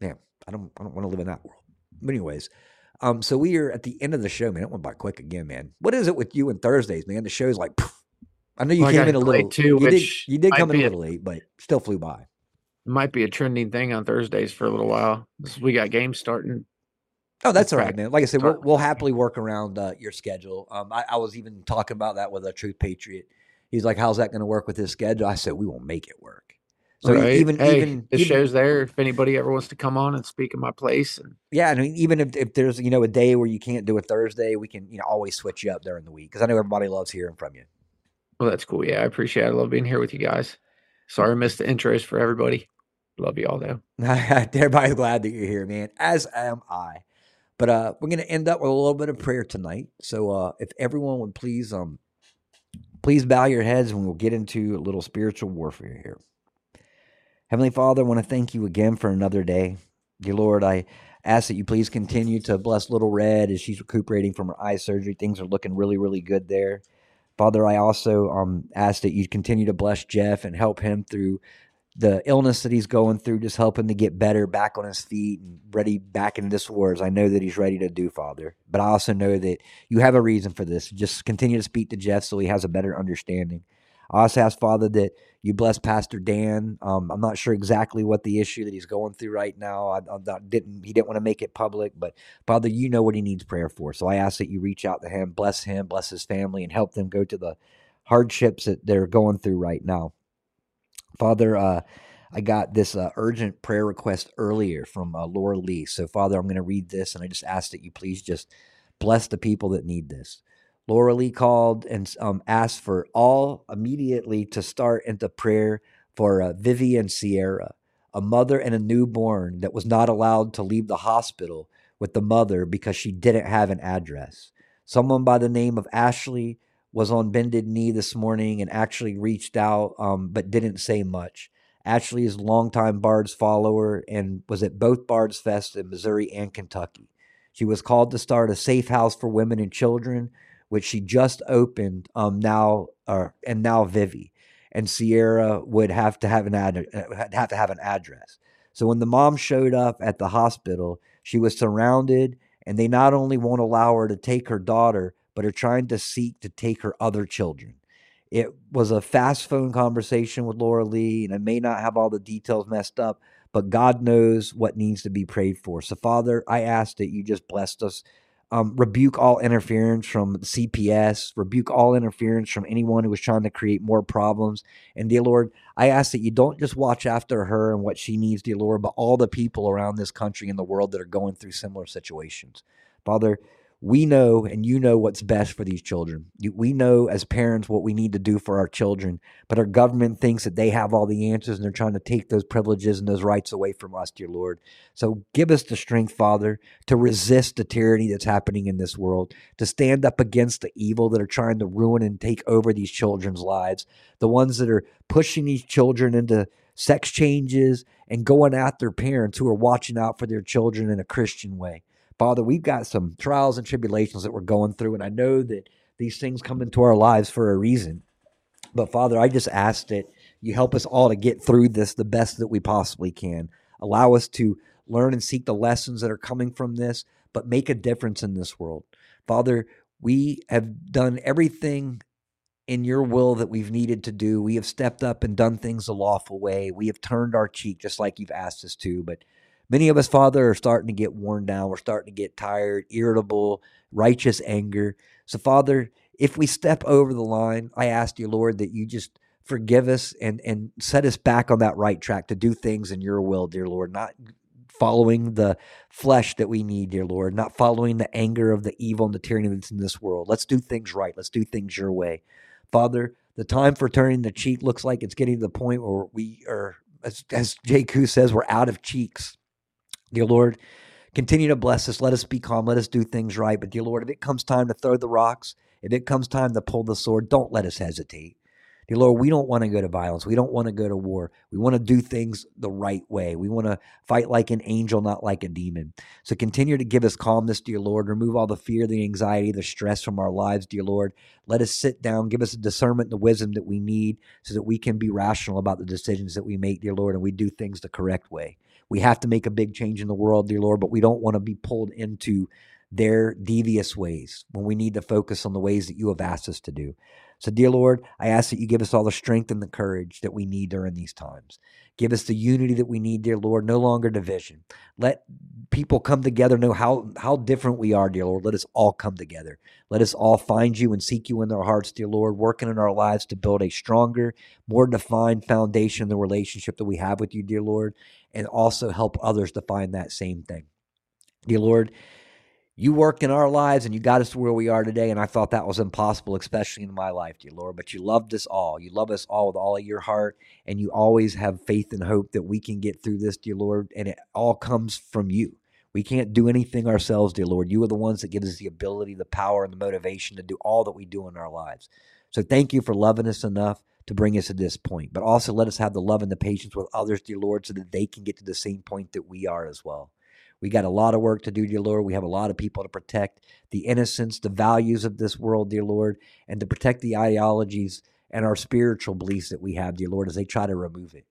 Damn, I don't I don't want to live in that world. But anyways, um, so we are at the end of the show, man. It went by quick again, man. What is it with you and Thursdays, man? The show's like, poof. I know you well, came in a little late too. You did, you did come in a little late, but still flew by. It might be a trending thing on Thursdays for a little while. We got games starting. Oh, that's all right, man. Like I said, we'll, we'll happily work around uh, your schedule. Um, I, I was even talking about that with a Truth Patriot. He's like, how's that going to work with his schedule? I said, we won't make it work. So right. even hey, even the show's there if anybody ever wants to come on and speak in my place. And yeah, I mean, even if, if there's you know a day where you can't do a Thursday, we can you know always switch you up during the week because I know everybody loves hearing from you. Well, that's cool. Yeah, I appreciate it. I love being here with you guys. Sorry I missed the intros for everybody. Love you all though. Everybody's glad that you're here, man. As am I. But uh, we're gonna end up with a little bit of prayer tonight. So uh, if everyone would please um please bow your heads and we'll get into a little spiritual warfare here. Heavenly Father, I want to thank you again for another day. Dear Lord, I ask that you please continue to bless little Red as she's recuperating from her eye surgery. Things are looking really, really good there. Father, I also um, ask that you continue to bless Jeff and help him through the illness that he's going through, just help him to get better, back on his feet, and ready back into this war, as I know that he's ready to do, Father. But I also know that you have a reason for this. Just continue to speak to Jeff so he has a better understanding. I also asked, Father, that you bless Pastor Dan. Um, I'm not sure exactly what the issue that he's going through right now. I, I didn't. He didn't want to make it public, but Father, you know what he needs prayer for. So I ask that you reach out to him, bless him, bless his family, and help them go to the hardships that they're going through right now. Father, uh, I got this uh, urgent prayer request earlier from uh, Laura Lee. So, Father, I'm going to read this, and I just ask that you please just bless the people that need this. Laura Lee called and um, asked for all immediately to start into prayer for uh, Vivian Sierra, a mother and a newborn that was not allowed to leave the hospital with the mother because she didn't have an address. Someone by the name of Ashley was on bended knee this morning and actually reached out um, but didn't say much. Ashley is a longtime Bard's follower and was at both Bard's Fest in Missouri and Kentucky. She was called to start a safe house for women and children, which she just opened um, now, uh, and now Vivi and Sierra would have to have an ad- have to have an address. So when the mom showed up at the hospital, she was surrounded, and they not only won't allow her to take her daughter, but are trying to seek to take her other children. It was a fast phone conversation with Laura Lee, and I may not have all the details messed up, but God knows what needs to be prayed for. So, Father, I ask that you just bless us. Um, rebuke all interference from C P S, rebuke all interference from anyone who was trying to create more problems. And dear Lord, I ask that you don't just watch after her and what she needs, dear Lord, but all the people around this country and the world that are going through similar situations. Father, we know and you know what's best for these children. We know as parents what we need to do for our children, but our government thinks that they have all the answers and they're trying to take those privileges and those rights away from us, dear Lord. So give us the strength, Father, to resist the tyranny that's happening in this world, to stand up against the evil that are trying to ruin and take over these children's lives, the ones that are pushing these children into sex changes and going at their parents who are watching out for their children in a Christian way. Father, we've got some trials and tribulations that we're going through, and I know that these things come into our lives for a reason. But, Father, I just ask that you help us all to get through this the best that we possibly can. Allow us to learn and seek the lessons that are coming from this, but make a difference in this world. Father, we have done everything in your will that we've needed to do. We have stepped up and done things the lawful way. We have turned our cheek just like you've asked us to, but many of us, Father, are starting to get worn down. We're starting to get tired, irritable, righteous anger. So, Father, if we step over the line, I ask you, Lord, that you just forgive us and, and set us back on that right track to do things in your will, dear Lord, not following the flesh that we need, dear Lord, not following the anger of the evil and the tyranny that's in this world. Let's do things right. Let's do things your way. Father, the time for turning the cheek looks like it's getting to the point where we are, as, as Jay Wu says, we're out of cheeks. Dear Lord, continue to bless us. Let us be calm. Let us do things right. But dear Lord, if it comes time to throw the rocks, if it comes time to pull the sword, don't let us hesitate. Dear Lord, we don't want to go to violence. We don't want to go to war. We want to do things the right way. We want to fight like an angel, not like a demon. So continue to give us calmness, dear Lord. Remove all the fear, the anxiety, the stress from our lives, dear Lord. Let us sit down. Give us the discernment and the wisdom that we need so that we can be rational about the decisions that we make, dear Lord, and we do things the correct way. We have to make a big change in the world, dear Lord, but we don't want to be pulled into their devious ways when we need to focus on the ways that you have asked us to do. So, dear Lord, I ask that you give us all the strength and the courage that we need during these times. Give us the unity that we need, dear Lord, no longer division. Let people come together, know how, how different we are, dear Lord. Let us all come together. Let us all find you and seek you in our hearts, dear Lord, working in our lives to build a stronger, more defined foundation in the relationship that we have with you, dear Lord, and also help others to find that same thing. Dear Lord, you worked in our lives and you got us to where we are today, and I thought that was impossible, especially in my life, dear Lord, but you loved us all. You love us all with all of your heart, and you always have faith and hope that we can get through this, dear Lord, and it all comes from you. We can't do anything ourselves, dear Lord. You are the ones that give us the ability, the power, and the motivation to do all that we do in our lives. So thank you for loving us enough to bring us to this point, but also let us have the love and the patience with others, dear Lord, so that they can get to the same point that we are as well. We got a lot of work to do, dear Lord. We have a lot of people to protect, the innocence, the values of this world, dear Lord, and to protect the ideologies and our spiritual beliefs that we have, dear Lord, as they try to remove it.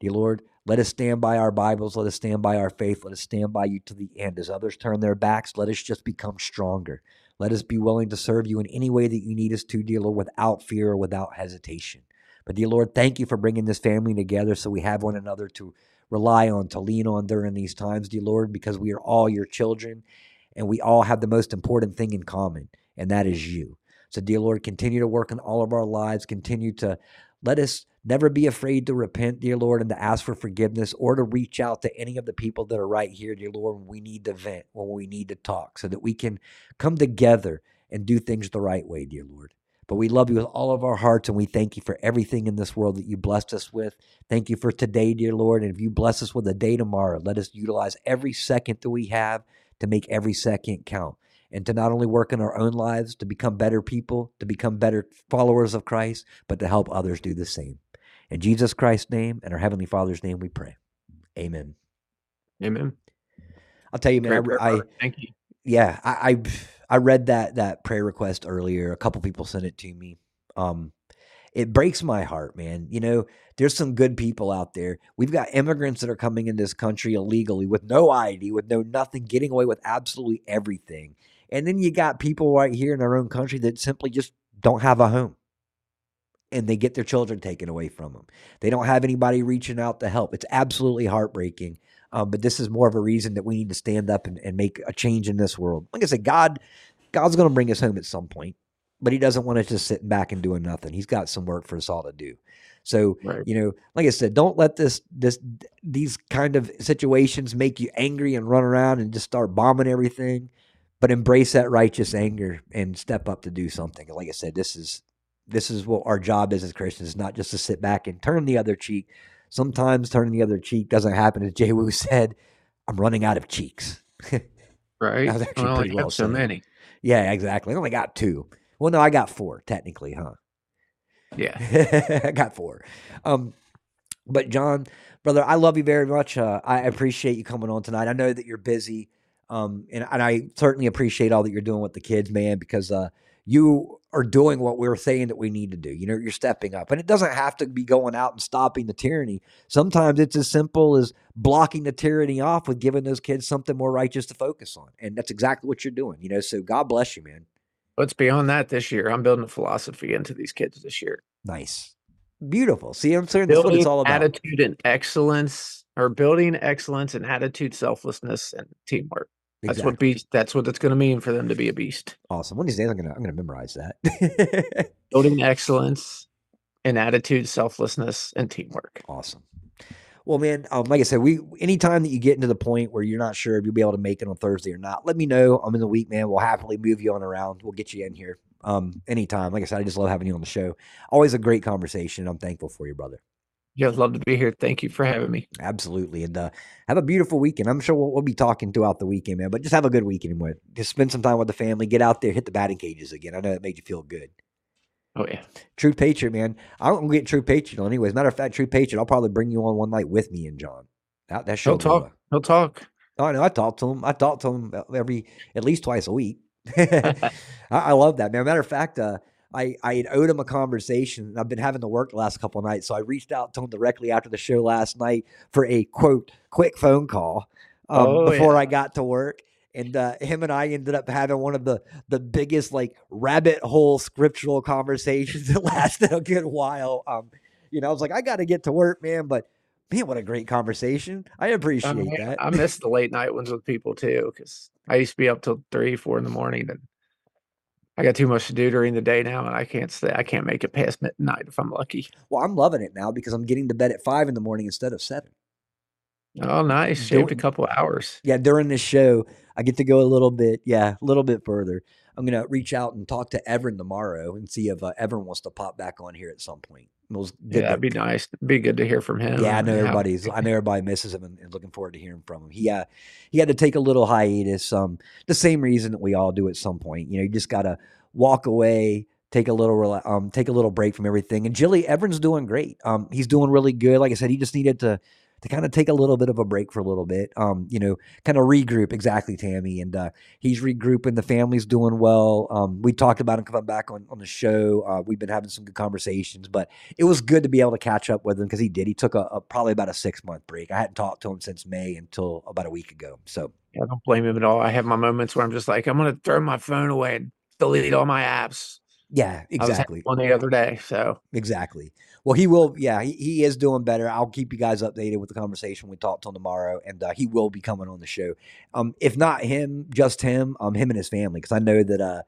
Dear Lord, let us stand by our Bibles. Let us stand by our faith. Let us stand by you to the end. As others turn their backs, let us just become stronger. Let us be willing to serve you in any way that you need us to, dear Lord, without fear or without hesitation. But dear Lord, thank you for bringing this family together so we have one another to rely on, to lean on during these times, dear Lord, because we are all your children and we all have the most important thing in common, and that is you. So dear Lord, continue to work in all of our lives. Continue to let us never be afraid to repent, dear Lord, and to ask for forgiveness or to reach out to any of the people that are right here, dear Lord, when we need to vent, when we need to talk, so that we can come together and do things the right way, dear Lord. But we love you with all of our hearts, and we thank you for everything in this world that you blessed us with. Thank you for today, dear Lord. And if you bless us with a day tomorrow, let us utilize every second that we have to make every second count, and to not only work in our own lives, to become better people, to become better followers of Christ, but to help others do the same. In Jesus Christ's name and our Heavenly Father's name we pray. Amen. Amen. I'll tell you, man, prayer, I, prayer, I thank you. Yeah, I, I I read that that prayer request earlier. A couple people sent it to me. Um, it breaks my heart, man. You know, there's some good people out there. We've got immigrants that are coming in this country illegally with no I D, with no nothing, getting away with absolutely everything. And then you got people right here in our own country that simply just don't have a home, and they get their children taken away from them. They don't have anybody reaching out to help. It's absolutely heartbreaking. Um, but this is more of a reason that we need to stand up and, and make a change in this world. Like I said, God, God's going to bring us home at some point, but he doesn't want us just sitting back and doing nothing. He's got some work for us all to do. So, right. you know, like I said, don't let this, this, these kind of situations make you angry and run around and just start bombing everything. But embrace that righteous anger and step up to do something. Like I said, this is this is what our job is as Christians. It's not just to sit back and turn the other cheek. Sometimes turning the other cheek doesn't happen. As Jay Wu said, "I'm running out of cheeks." Right? I was actually well, pretty well so many. Yeah, exactly. I only got two. Well, no, I got four technically, huh? Yeah, I got four. Um, but John, brother, I love you very much. Uh, I appreciate you coming on tonight. I know that you're busy. Um, and, and I certainly appreciate all that you're doing with the kids, man, because uh, you are doing what we're saying that we need to do. You know, you're stepping up, and it doesn't have to be going out and stopping the tyranny. Sometimes it's as simple as blocking the tyranny off with giving those kids something more righteous to focus on. And that's exactly what you're doing, you know, so God bless you, man. What's beyond that this year? I'm building a philosophy into these kids this year. Nice. Beautiful. See, I'm certain that's what it's all about. Attitude and excellence, or building excellence and attitude, selflessness, and teamwork. Exactly. That's what beast. That's what it's going to mean for them to be a beast. Awesome. One of these days, I'm going to I'm going to memorize that. Building excellence, in attitude, selflessness, and teamwork. Awesome. Well, man, um, like I said, we anytime that you get into the point where you're not sure if you'll be able to make it on Thursday or not, let me know. I'm in the week, man. We'll happily move you on around. We'll get you in here um, anytime. Like I said, I just love having you on the show. Always a great conversation. I'm thankful for you, brother. Yeah, I'd love to be here. Thank you for having me. Absolutely. And uh, have a beautiful weekend. I'm sure we'll, we'll be talking throughout the weekend, man, but just have a good weekend. Anyway. Just spend some time with the family. Get out there, hit the batting cages again. I know it made you feel good. Oh, yeah. True Patriot, man. I don't get True Patriot on anyways. Matter of fact, True Patriot, I'll probably bring you on one night with me and John. That, that show He'll talk. Up. He'll talk. Oh, no, I talk to him. I talk to him every, at least twice a week. I, I love that, man. Matter of fact, uh, I, I had owed him a conversation, and I've been having to work the last couple of nights. So I reached out to him directly after the show last night for a, quote, quick phone call um, oh, before yeah. I got to work. And uh, him and I ended up having one of the, the biggest, like, rabbit hole scriptural conversations that lasted a good while. Um, you know, I was like, I got to get to work, man. But, man, what a great conversation. I appreciate um, that. I miss the late night ones with people, too, because I used to be up till three, four in the morning, and I got too much to do during the day now, and I can't stay. I can't make it past midnight if I'm lucky. Well, I'm loving it now because I'm getting to bed at five in the morning instead of seven. Oh, nice. Shaved a couple hours. Yeah, during this show, I get to go a little bit, yeah, a little bit further. I'm going to reach out and talk to Everin tomorrow and see if uh, Everin wants to pop back on here at some point. Good yeah, that'd be nice. It'd be good to hear from him. Yeah, I know everybody's. I know everybody misses him and, and looking forward to hearing from him. He, uh, he had to take a little hiatus. Um, the same reason that we all do at some point. You know, you just gotta walk away, take a little, um, take a little break from everything. And Jilly Everin's doing great. Um, he's doing really good. Like I said, he just needed to to kind of take a little bit of a break for a little bit. Um, you know, kind of regroup. Exactly, Tammy. And uh, he's regrouping. The family's doing well. Um, we talked about him coming back on, on the show. Uh, we've been having some good conversations, but it was good to be able to catch up with him because he did. He took a, a probably about a six month break. I hadn't talked to him since May until about a week ago. So I don't blame him at all. I have my moments where I'm just like, I'm going to throw my phone away and delete all my apps. Yeah, exactly. On the other day, so exactly. Well, he will. Yeah, he, he is doing better. I'll keep you guys updated with the conversation we talked on tomorrow, and uh, he will be coming on the show. Um, if not him, just him, um, him and his family, because I know that uh,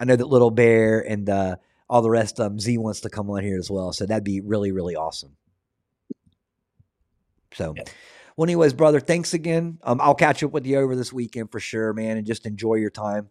I know that Little Bear and uh, all the rest of them. Z wants to come on here as well, so that'd be really, really awesome. So. Yeah. Well, anyways, brother, thanks again. Um, I'll catch up with you over this weekend for sure, man, and just enjoy your time.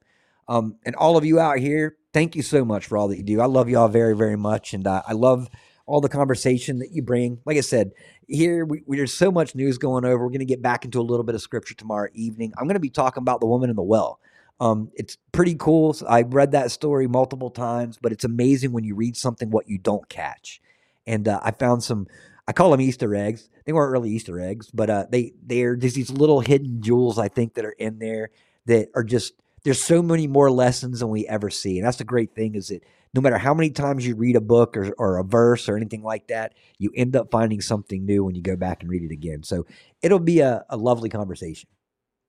Um, and all of you out here, thank you so much for all that you do. I love y'all very, very much, and uh, I love all the conversation that you bring. Like I said, here we, we, there's so much news going over. We're going to get back into a little bit of scripture tomorrow evening. I'm going to be talking about the woman in the well. Um, it's pretty cool. I read that story multiple times, but it's amazing when you read something what you don't catch. And uh, I found some... I call them Easter eggs. They weren't really Easter eggs, but uh, they, they're just these little hidden jewels, I think, that are in there that are just, there's so many more lessons than we ever see. And that's the great thing is that no matter how many times you read a book or, or a verse or anything like that, you end up finding something new when you go back and read it again. So it'll be a, a lovely conversation.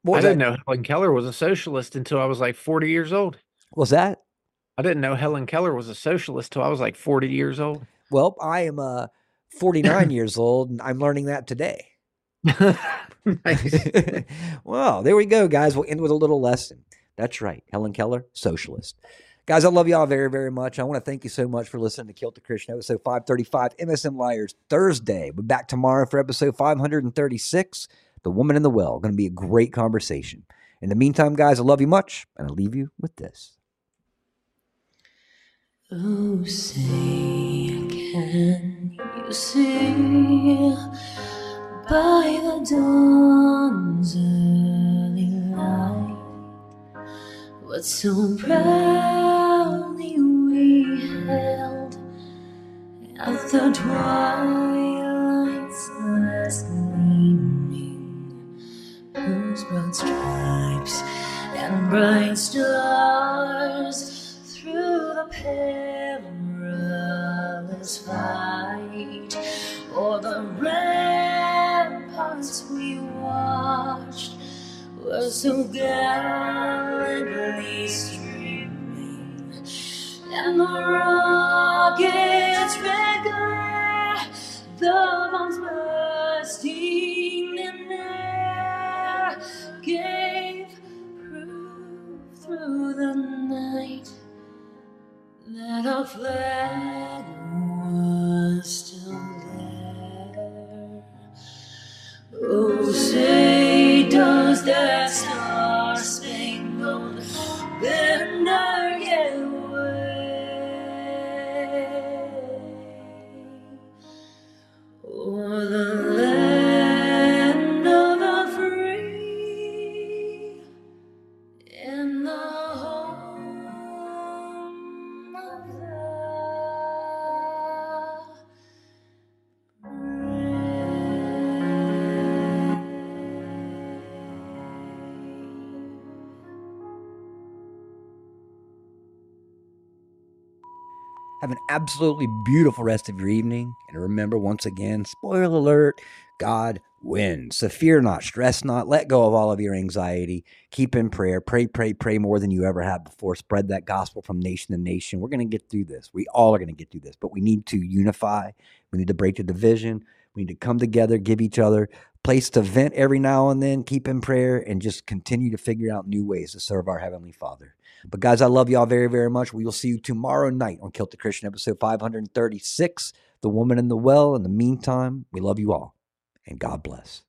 I didn't that? know Helen Keller was a socialist until I was like forty years old. What's that? I didn't know Helen Keller was a socialist until I was like forty years old. Well, I am a... forty-nine years old, and I'm learning that today. Well, there we go, guys. We'll end with a little lesson. That's right. Helen Keller, socialist. Guys, I love y'all very, very much. I want to thank you so much for listening to Kilted Christian, episode five thirty-five, M S M Liars, Thursday. We'll be back tomorrow for episode five thirty-six, The Woman in the Well. Going to be a great conversation. In the meantime, guys, I love you much, and I'll leave you with this. Oh, say can you see by the dawn's early light what so proudly we held at the twilight's last gleaming, whose broad stripes and bright stars through the perilous fight, o'er the ramparts we watched were so gallantly streaming, and the rockets' red glare, the bombs bursting in air, gave proof through the night that our flag was still there. Oh, say does that star-spangled banner yet wave o'er the land of the free and the Have an absolutely beautiful rest of your evening. And remember, once again, spoiler alert, God wins. So fear not, stress not, let go of all of your anxiety. Keep in prayer. Pray, pray, pray more than you ever have before. Spread that gospel from nation to nation. We're going to get through this. We all are going to get through this, but we need to unify. We need to break the division. We need to come together, give each other a place to vent every now and then, keep in prayer, and just continue to figure out new ways to serve our Heavenly Father. But guys, I love y'all very, very much. We will see you tomorrow night on Kilted Christian, episode five thirty-six, The Woman in the Well. In the meantime, we love you all, and God bless.